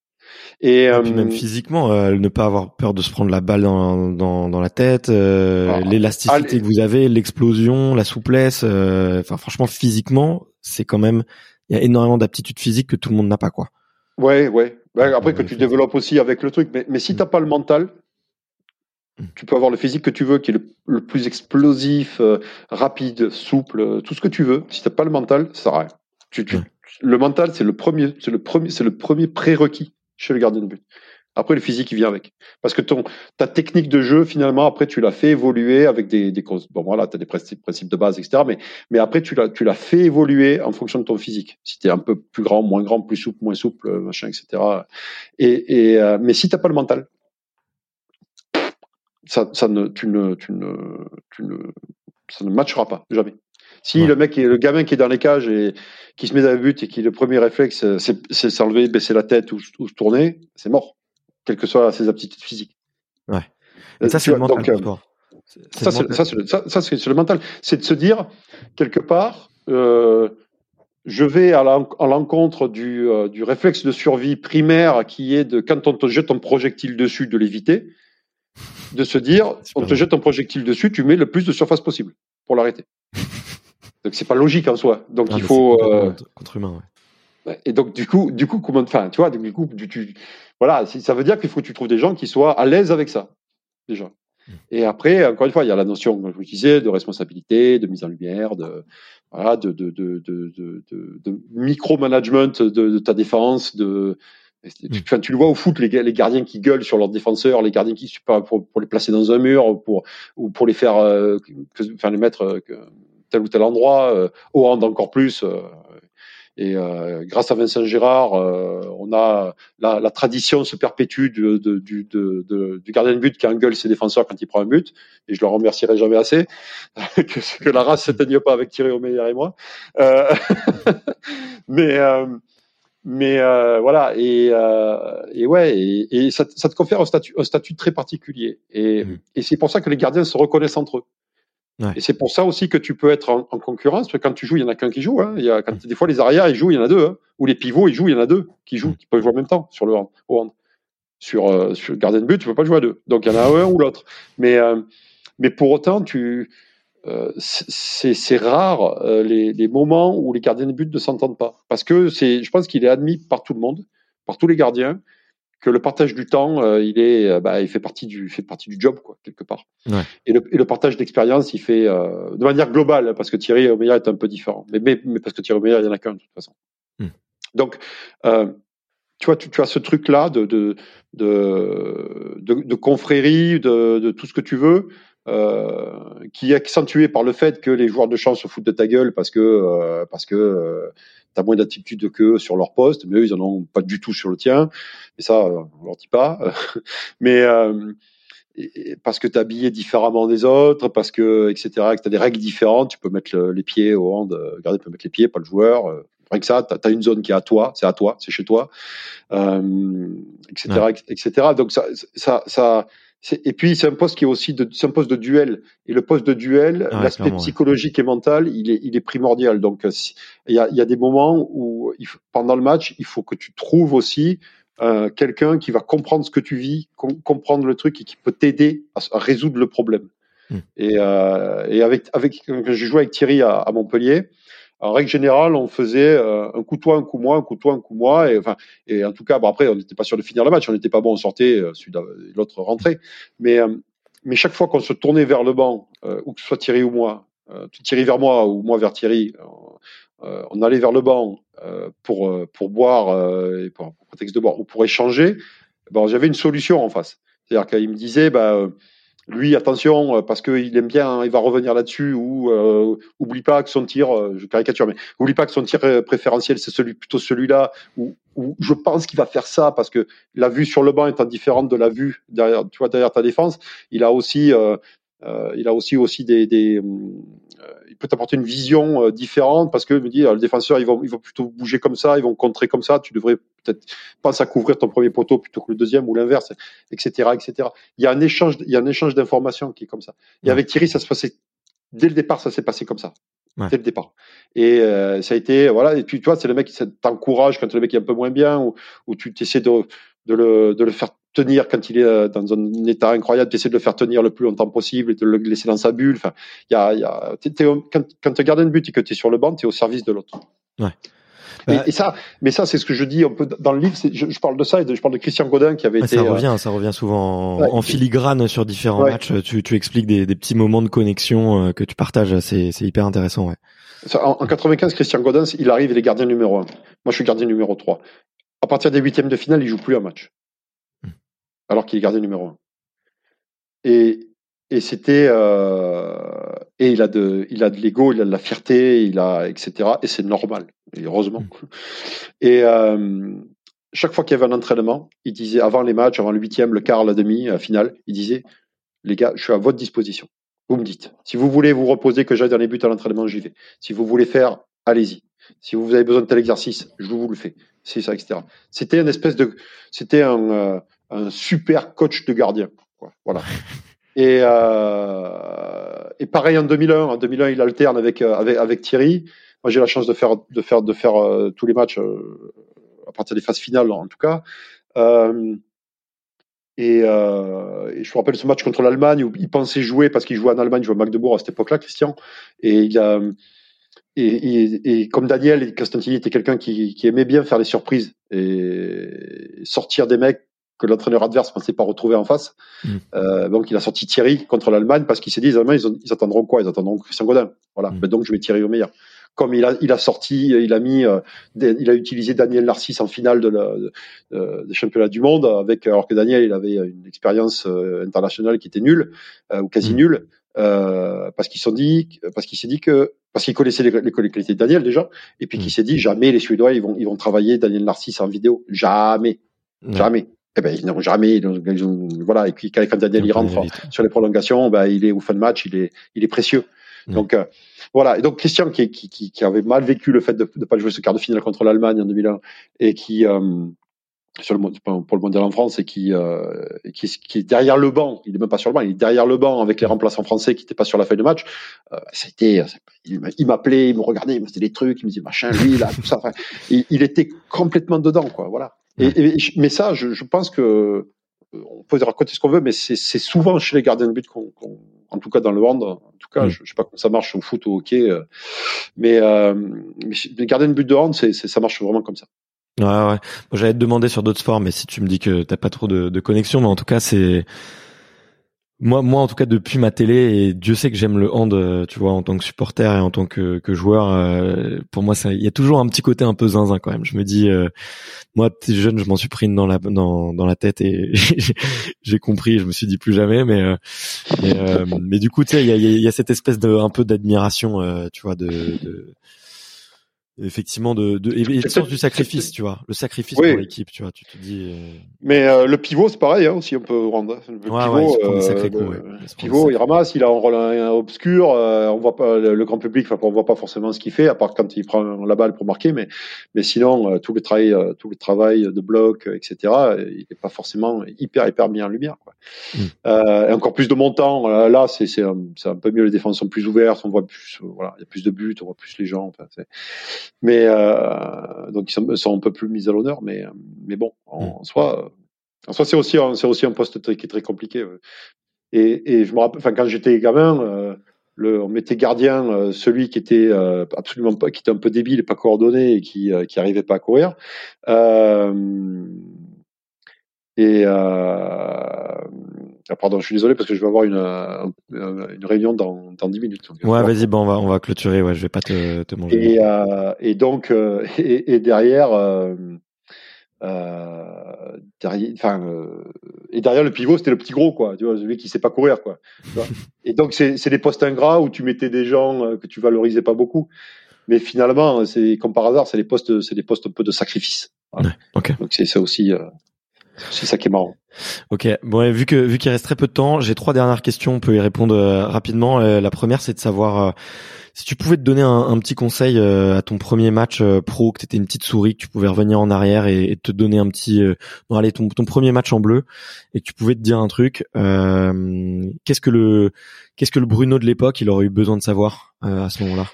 Et puis même physiquement, ne pas avoir peur de se prendre la balle dans la tête, l'élasticité que vous avez, l'explosion, la souplesse. Enfin, franchement, physiquement, c'est quand même il y a énormément d'aptitudes physiques que tout le monde n'a pas, quoi. Ouais. Après que tu développes aussi avec le truc, mais si t'as pas le mental, tu peux avoir le physique que tu veux, qui est le plus explosif, rapide, souple, tout ce que tu veux. Si t'as pas le mental, ça sert à rien. Le mental, c'est le premier prérequis chez le gardien de but. Après, le physique, il vient avec. Parce que ta technique de jeu, finalement, après, tu l'as fait évoluer avec des causes. Bon, voilà, t'as des principes de base, etc. Mais après, tu l'as fait évoluer en fonction de ton physique. Si t'es un peu plus grand, plus souple, moins souple, machin, etc. Mais si t'as pas le mental, ça ne matchera pas, jamais. Si le gamin qui est dans les cages et qui se met dans le but et qui le premier réflexe c'est s'enlever, baisser la tête ou se tourner, c'est mort, quelles que soient ses aptitudes physiques. Ouais. Et ça c'est le mental. Ça c'est le mental, c'est de se dire quelque part je vais à l'encontre du réflexe de survie primaire qui est de quand on te jette ton projectile dessus de l'éviter, de se dire on te jette ton projectile dessus, tu mets le plus de surface possible pour l'arrêter. Donc c'est pas logique en soi. Donc il faut contre humain. Ouais. Et donc du coup comment, enfin tu vois, donc, du coup tu voilà, ça veut dire qu'il faut que tu trouves des gens qui soient à l'aise avec ça déjà. Et après encore une fois il y a la notion comme je vous disais de responsabilité, de mise en lumière, de micro-management de ta défense, de Enfin, tu le vois au foot, les gardiens qui gueulent sur leurs défenseurs, les gardiens qui pour les placer dans un mur, ou pour les faire, les mettre tel ou tel endroit, au hand encore plus. Et grâce à Vincent Gérard, on a la tradition se perpétue du gardien de but qui engueule ses défenseurs quand il prend un but. Et je le remercierai jamais assez que la race s'éteigne pas avec Thierry Omeyer et moi. Mais voilà, et ça te confère un statut très particulier. Et c'est pour ça que les gardiens se reconnaissent entre eux. Ouais. Et c'est pour ça aussi que tu peux être en concurrence, parce que quand tu joues, il y en a qu'un qui joue. Hein. Des fois, les arrières, ils jouent, il y en a deux. Hein. Ou les pivots, ils jouent, il y en a deux qui jouent, qui peuvent jouer en même temps sur le hand. Au hand. Sur le gardien de but, tu peux pas jouer à deux. Donc, il y en a un ou l'autre. Mais pour autant, c'est rare les moments où les gardiens de but ne s'entendent pas, parce que je pense qu'il est admis par tout le monde, par tous les gardiens, que le partage du temps, il fait partie du job, quoi, quelque part. Ouais. Et le partage d'expérience, il fait de manière globale, parce que Thierry Omeyer est un peu différent. Mais parce que Thierry Omeyer, il y en a qu'un de toute façon. Donc, tu vois, tu as ce truc-là de confrérie, de tout ce que tu veux, qui est accentué par le fait que les joueurs de champ se foutent de ta gueule parce que t'as moins d'attitude qu'eux sur leur poste, mais eux, ils en ont pas du tout sur le tien. Et ça, on leur dit pas. mais parce que t'es habillé différemment des autres, parce que, etc., que t'as des règles différentes, tu peux mettre les pieds au hand, le gardien peut mettre les pieds, pas le joueur. Rien que ça, t'as une zone qui est à toi, c'est chez toi, etc., ouais. etc. Donc ça. Et puis c'est un poste qui est aussi c'est un poste de duel. Et le poste de duel, ouais, l'aspect psychologique ouais. et mental, il est primordial. Donc il y a des moments où pendant le match, il faut que tu trouves aussi quelqu'un qui va comprendre ce que tu vis, comprendre le truc et qui peut t'aider à résoudre le problème. Et j'ai joué avec Thierry à Montpellier. En règle générale, on faisait un coup toi, un coup moi, un coup toi, un coup moi. Et en tout cas, après, on n'était pas sûr de finir le match. On n'était pas bon, on sortait, l'autre rentrait. Mais chaque fois qu'on se tournait vers le banc, ou que ce soit Thierry ou moi, Thierry vers moi ou moi vers Thierry, on allait vers le banc pour boire, et pour prétexte de boire, ou pour échanger, j'avais une solution en face. C'est-à-dire qu'il me disait... lui, attention, parce qu'il aime bien, il va revenir là-dessus, ou oublie pas que son tir, je caricature, mais oublie pas que son tir préférentiel, c'est celui-là, ou je pense qu'il va faire ça, parce que la vue sur le banc étant différente de la vue derrière ta défense, il a aussi il peut t'apporter une vision différente, parce que il me dit, le défenseur, ils vont plutôt bouger comme ça, ils vont contrer comme ça, tu devrais peut-être penser à couvrir ton premier poteau plutôt que le deuxième ou l'inverse, etc., etc. Il y a un échange d'informations qui est comme ça. Et avec Thierry, ça s'est passé comme ça. Ouais. Dès le départ. Et ça a été, voilà, et puis toi, c'est le mec qui t'encourage quand le mec est un peu moins bien, ou tu essaies de le faire tenir quand il est dans un état incroyable, tu essaies de le faire tenir le plus longtemps possible et de le laisser dans sa bulle. Enfin, quand tu gardes un but et que tu es sur le banc, tu es au service de l'autre. Ouais. Mais ça, c'est ce que je dis un peu dans le livre. Je parle de ça et je parle de Christian Godin qui avait été. Ça revient souvent en filigrane sur différents matchs. Tu expliques des petits moments de connexion que tu partages. C'est hyper intéressant. Ouais. En 95, Christian Godin, il arrive, il est gardien numéro 1. Moi, je suis gardien numéro 3. À partir des huitièmes de finale, il joue plus un match. Alors qu'il est gardien numéro 1. Et c'était, et il a de l'ego, il a de la fierté, etc. Et c'est normal. Et heureusement. Et, chaque fois qu'il y avait un entraînement, il disait, avant les matchs, avant le huitième, le quart, la demi, la finale, il disait, les gars, je suis à votre disposition. Vous me dites. Si vous voulez vous reposer, que j'aille dans les buts à l'entraînement, j'y vais. Si vous voulez faire, allez-y. Si vous avez besoin de tel exercice, je vous le fais. C'est ça, etc. C'était un super coach de gardien, quoi. Voilà. Et pareil en 2001. En 2001, il alterne avec Thierry. Moi, j'ai la chance de faire tous les matchs à partir des phases finales, en tout cas. Et je me rappelle ce match contre l'Allemagne où il pensait jouer parce qu'il jouait en Allemagne, il jouait à Magdebourg à cette époque-là, Christian. Et comme Daniel, Constantini était quelqu'un qui aimait bien faire des surprises et sortir des mecs que l'entraîneur adverse ne pensait pas retrouver en face. Donc, il a sorti Thierry contre l'Allemagne parce qu'il s'est dit, les Allemands, ils attendront quoi ? Ils attendront Christian Godin. Voilà. Donc, je mets Thierry Omeyer. Comme il a utilisé Daniel Narcisse en finale des championnats du monde, alors que Daniel, il avait une expérience internationale qui était nulle, ou quasi nulle, parce qu'il connaissait les qualités de Daniel déjà, et puis qu'il s'est dit, jamais les Suédois, ils vont travailler Daniel Narcisse en vidéo. Jamais. Eh ben, ils n'ont jamais, voilà. Et puis, quand Daniel il rentre sur les prolongations, il est au fin de match, il est précieux. Donc, voilà. Et donc, Christian, qui avait mal vécu le fait de pas jouer ce quart de finale contre l'Allemagne en 2001, et qui, pour le mondial en France, et qui est derrière le banc, il est même pas sur le banc, il est derrière le banc avec les remplaçants français qui n'étaient pas sur la feuille de match, il m'appelait, il me regardait, il me faisait des trucs, il me disait machin, lui, là, tout ça. Enfin, il était complètement dedans, quoi. Voilà. Mais ça, je pense que on peut raconter ce qu'on veut, mais c'est souvent chez les gardiens de but qu'on en tout cas dans le hand, en tout cas, je sais pas comment ça marche au foot, au hockey, mais les gardiens de but de hand, ça marche vraiment comme ça. Ouais, ouais. Moi, j'allais te demander sur d'autres sports, mais si tu me dis que t'as pas trop de connexion, mais en tout cas, c'est... Moi, en tout cas, depuis ma télé, et Dieu sait que j'aime le hand, tu vois, en tant que supporter et en tant que joueur, pour moi, il y a toujours un petit côté un peu zinzin quand même. Je me dis, moi, petit jeune, je m'en suis pris une dans la tête et j'ai compris. Je me suis dit plus jamais, mais du coup, tu sais, il y a cette espèce de un peu d'admiration, tu vois, de effectivement et le sens du sacrifice, tu vois, le sacrifice oui. Pour l'équipe, tu vois, tu te dis mais le pivot c'est pareil hein, aussi un peu rendre hein. Le pivot il ramasse, il a un rôle obscur, on voit pas le grand public, enfin on voit pas forcément ce qu'il fait à part quand il prend la balle pour marquer, mais sinon tout le travail de bloc, etc., il est pas forcément hyper bien en lumière quoi. Et encore plus de montant là c'est un peu mieux, les défenses sont plus ouvertes, on voit plus, voilà, il y a plus de buts, on voit plus les gens, enfin c'est... Mais donc ils sont un peu plus mis à l'honneur, mais bon, en soi c'est aussi un poste qui est très compliqué. Et je me rappelle, enfin quand j'étais gamin, on mettait gardien celui qui était absolument pas, qui était un peu débile et pas coordonné et qui arrivait pas à courir. Pardon, je suis désolé parce que je vais avoir une réunion dans 10 minutes. Donc, ouais, vas-y, bon, on va clôturer. Ouais, je vais pas te manger. Et donc, et derrière, derrière le pivot, c'était le petit gros, quoi. Tu vois, celui qui sait pas courir, quoi. Tu vois. Et donc, c'est des postes ingrats où tu mettais des gens que tu valorisais pas beaucoup. Mais finalement, c'est comme par hasard, c'est des postes un peu de sacrifice. Ouais, ok. Donc c'est ça aussi. C'est ça qui est marrant. Ok. Bon, et vu qu'il reste très peu de temps, j'ai 3 dernières questions. On peut y répondre rapidement. La première, c'est de savoir si tu pouvais te donner un petit conseil à ton premier match pro, que t'étais une petite souris, que tu pouvais revenir en arrière et te donner un petit. Bon, allez, ton premier match en bleu et que tu pouvais te dire un truc. Qu'est-ce que le Bruno de l'époque, il aurait eu besoin de savoir à ce moment-là ?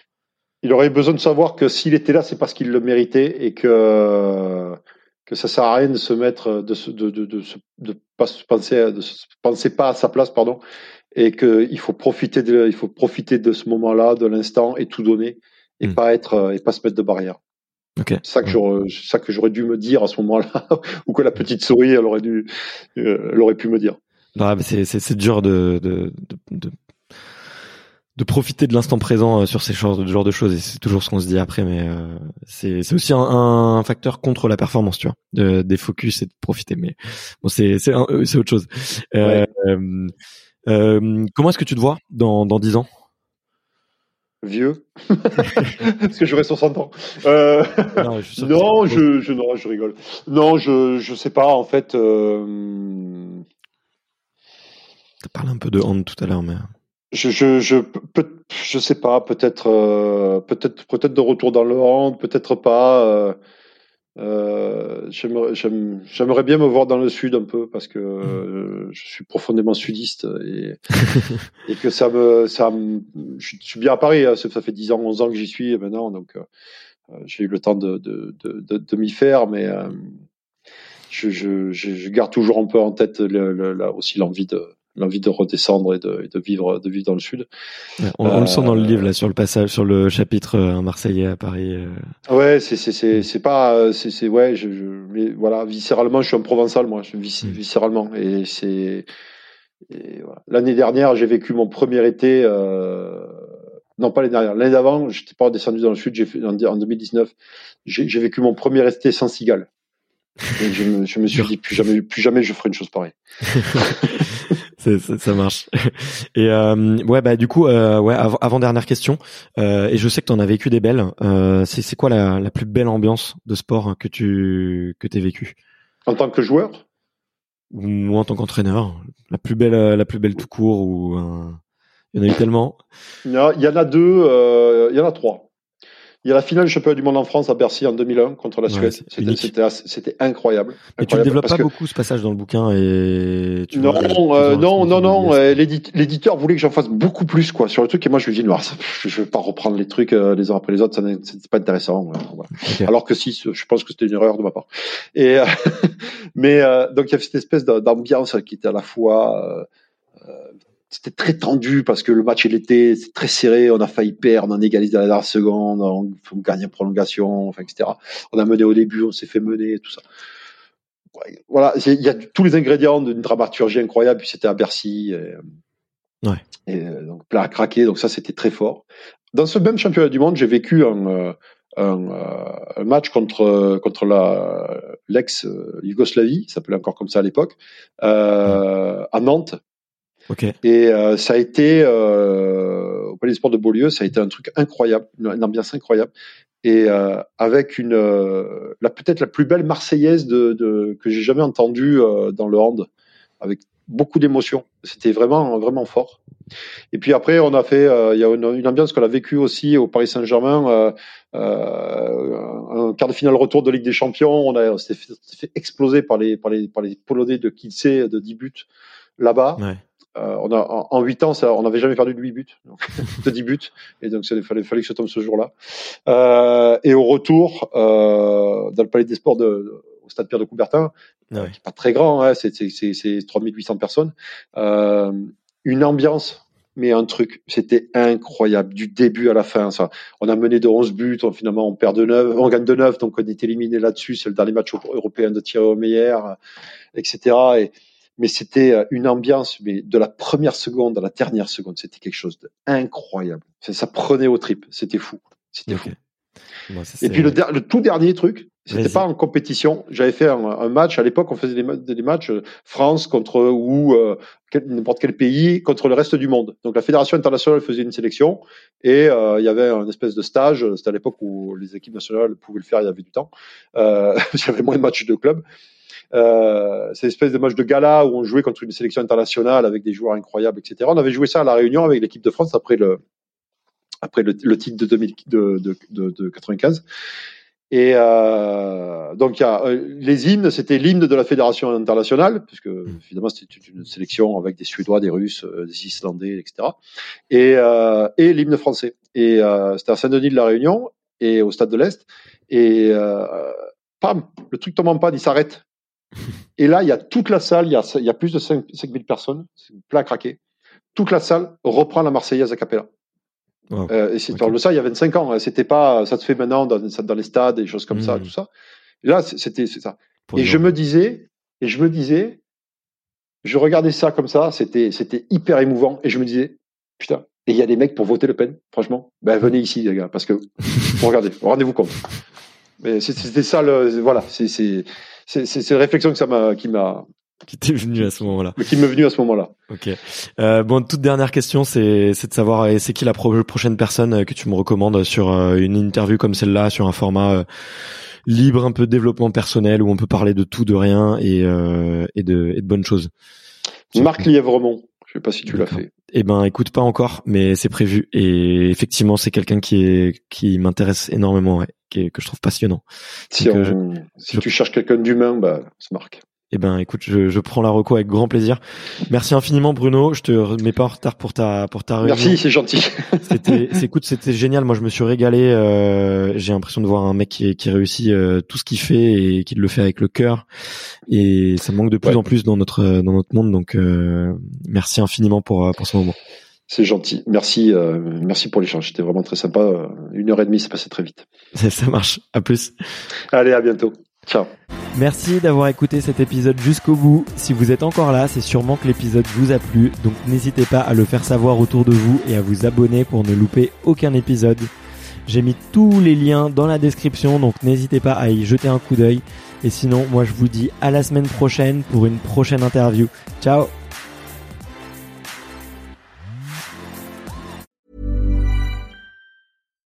Il aurait eu besoin de savoir que s'il était là, c'est parce qu'il le méritait et que ça sert à rien de se mettre, de se penser pas à sa place, pardon, et que il faut profiter de ce moment-là, de l'instant, et tout donner, et pas se mettre de barrière. Okay. C'est ça que j'aurais dû me dire à ce moment-là, ou que la petite souris, elle aurait pu me dire. Non, mais c'est dur de profiter de l'instant présent sur ces genres de choses, et c'est toujours ce qu'on se dit après, mais c'est aussi un facteur contre la performance, tu vois, des focus et de profiter, mais bon, c'est autre chose. Comment est-ce que tu te vois dans 10 ans? Vieux, parce que j'aurai 60 ans. Non, je rigole. Non, je sais pas, en fait. T'as parlé un peu de hand tout à l'heure, mais... Je sais pas, peut-être de retour dans le hand, peut-être pas. J'aimerais bien me voir dans le sud un peu parce que je suis profondément sudiste et que je suis bien à Paris, hein, ça fait 10 ans, 11 ans que j'y suis maintenant, donc j'ai eu le temps de m'y faire, mais je garde toujours un peu en tête aussi l'envie de redescendre et de vivre dans le sud. On le sent dans le livre là, sur le passage, sur le chapitre un Marseillais à Paris. Ouais, mais voilà, viscéralement je suis un Provençal, moi, viscéralement, et voilà. L'année dernière j'ai vécu mon premier été. Non, pas l'année dernière. L'année d'avant, j'étais pas redescendu dans le sud. J'ai fait en 2019, j'ai vécu mon premier été sans cigale. Et je me suis dit plus jamais je ferai une chose pareille. Ça marche. Et ouais, bah du coup, ouais, avant dernière question. Et je sais que t'en as vécu des belles. C'est quoi la plus belle ambiance de sport que t'as vécu en tant que joueur ou en tant qu'entraîneur? La plus belle tout court, ou il y en a eu tellement. Il y en a 2. Il y en a 3. Il y a la finale du championnat du monde en France à Bercy en 2001 contre la Suède. C'était incroyable. Mais tu ne développes pas beaucoup ce passage dans le bouquin et tu non. L'éditeur voulait que j'en fasse beaucoup plus, quoi, sur le truc, et moi je lui dis non, je vais pas reprendre les trucs les uns après les autres, ça c'est pas intéressant. Voilà. Okay. Alors que si, je pense que c'était une erreur de ma part. Et donc il y a cette espèce d'ambiance qui était à la fois C'était très tendu parce que le match, il était très serré. On a failli perdre, on égalise à la dernière seconde, on gagne en prolongation, enfin, etc. On a mené au début, on s'est fait mener, tout ça. Ouais, voilà, il y a tous les ingrédients d'une dramaturgie incroyable. Puis c'était à Bercy. Et donc, plein à craquer. Donc, ça, c'était très fort. Dans ce même championnat du monde, j'ai vécu un match contre l'ex-Yougoslavie, ça s'appelait encore comme ça à l'époque, à Nantes. Okay. Et ça a été, au Palais des Sports de Beaulieu, ça a été un truc incroyable, une ambiance incroyable, et avec peut-être la plus belle Marseillaise que j'ai jamais entendue dans le hand, avec beaucoup d'émotions. C'était vraiment, vraiment fort. Et puis après, on a fait, il y a une ambiance qu'on a vécue aussi au Paris Saint-Germain, un quart de finale retour de Ligue des Champions. On s'est fait exploser par les Polonais de Quince de 10 buts là-bas. Ouais. En 8 ans, on n'avait jamais perdu de 8 buts, donc, de 10 buts. Et donc, il fallait que ça tombe ce jour-là. Et au retour, dans le Palais des Sports au stade Pierre de Coubertin, qui n'est pas très grand, hein, c'est 3800 personnes, une ambiance, mais un truc, c'était incroyable, du début à la fin, ça. On a mené de 11 buts, finalement, on perd de 9, on gagne de 9, donc on est éliminé là-dessus, c'est le dernier match européen de Thierry Omeyer, etc. Mais c'était une ambiance, mais de la première seconde à la dernière seconde, c'était quelque chose d'incroyable. Ça prenait aux tripes, c'était fou, c'était fou. Bon, ça, et puis le tout dernier truc, c'était pas en compétition. J'avais fait un match à l'époque, on faisait des matchs France contre n'importe quel pays contre le reste du monde. Donc la fédération internationale faisait une sélection et il y avait une espèce de stage. C'était à l'époque où les équipes nationales pouvaient le faire, il y avait du temps. Il y avait moins de matchs de club. C'est une espèce de match de gala où on jouait contre une sélection internationale avec des joueurs incroyables, etc. On avait joué ça à La Réunion avec l'équipe de France après le titre de 95. Et donc, les hymnes, c'était l'hymne de la fédération internationale, puisque évidemment, c'était une sélection avec des Suédois, des Russes, des Islandais, etc. Et l'hymne français. Et c'était à Saint-Denis de La Réunion et au Stade de l'Est. Et pam, le truc tombe en panne, il s'arrête. Et là, il y a toute la salle, il y a plus de 5000 personnes, c'est plein à craquer. Toute la salle reprend la Marseillaise a cappella. Wow. Et c'est okay. Ça il y a 25 ans, c'était pas ça se fait maintenant dans les stades, des choses comme ça, tout ça. Et là, c'est ça. Pour et je me disais, je regardais ça comme ça, c'était hyper émouvant, et je me disais, putain. Et il y a des mecs pour voter Le Pen, franchement. Ben venez ici les gars, parce que regardez, rendez-vous compte. Mais c'était ça, voilà, c'est la réflexion que qui t'est venue à ce moment-là. Qui m'est venue à ce moment-là. Ok. Bon, toute dernière question, c'est de savoir, c'est qui la prochaine personne que tu me recommandes sur une interview comme celle-là, sur un format libre, un peu développement personnel, où on peut parler de tout, de rien et de bonnes choses. Marc Lièvremont. Je sais pas si tu l'as fait. Eh ben, écoute, pas encore, mais c'est prévu. Et effectivement, c'est quelqu'un qui m'intéresse énormément, ouais, que je trouve passionnant. Si tu cherches quelqu'un d'humain, bah, c'est Marc. Eh ben, écoute, je prends la reco avec grand plaisir. Merci infiniment, Bruno. Je te remets pas en retard pour ta réunion. Merci, c'est gentil. C'était génial. Moi, je me suis régalé. J'ai l'impression de voir un mec qui réussit tout ce qu'il fait et qui le fait avec le cœur. Et ça manque de plus en plus dans notre monde. Donc, merci infiniment pour ce moment. C'est gentil. Merci pour l'échange. C'était vraiment très sympa. 1h30, c'est passé très vite. Ça marche. À plus. Allez, à bientôt. Ciao. Merci d'avoir écouté cet épisode jusqu'au bout. Si vous êtes encore là, c'est sûrement que l'épisode vous a plu, donc n'hésitez pas à le faire savoir autour de vous et à vous abonner pour ne louper aucun épisode. J'ai mis tous les liens dans la description, donc n'hésitez pas à y jeter un coup d'œil. Et sinon, moi je vous dis à la semaine prochaine pour une prochaine interview. Ciao.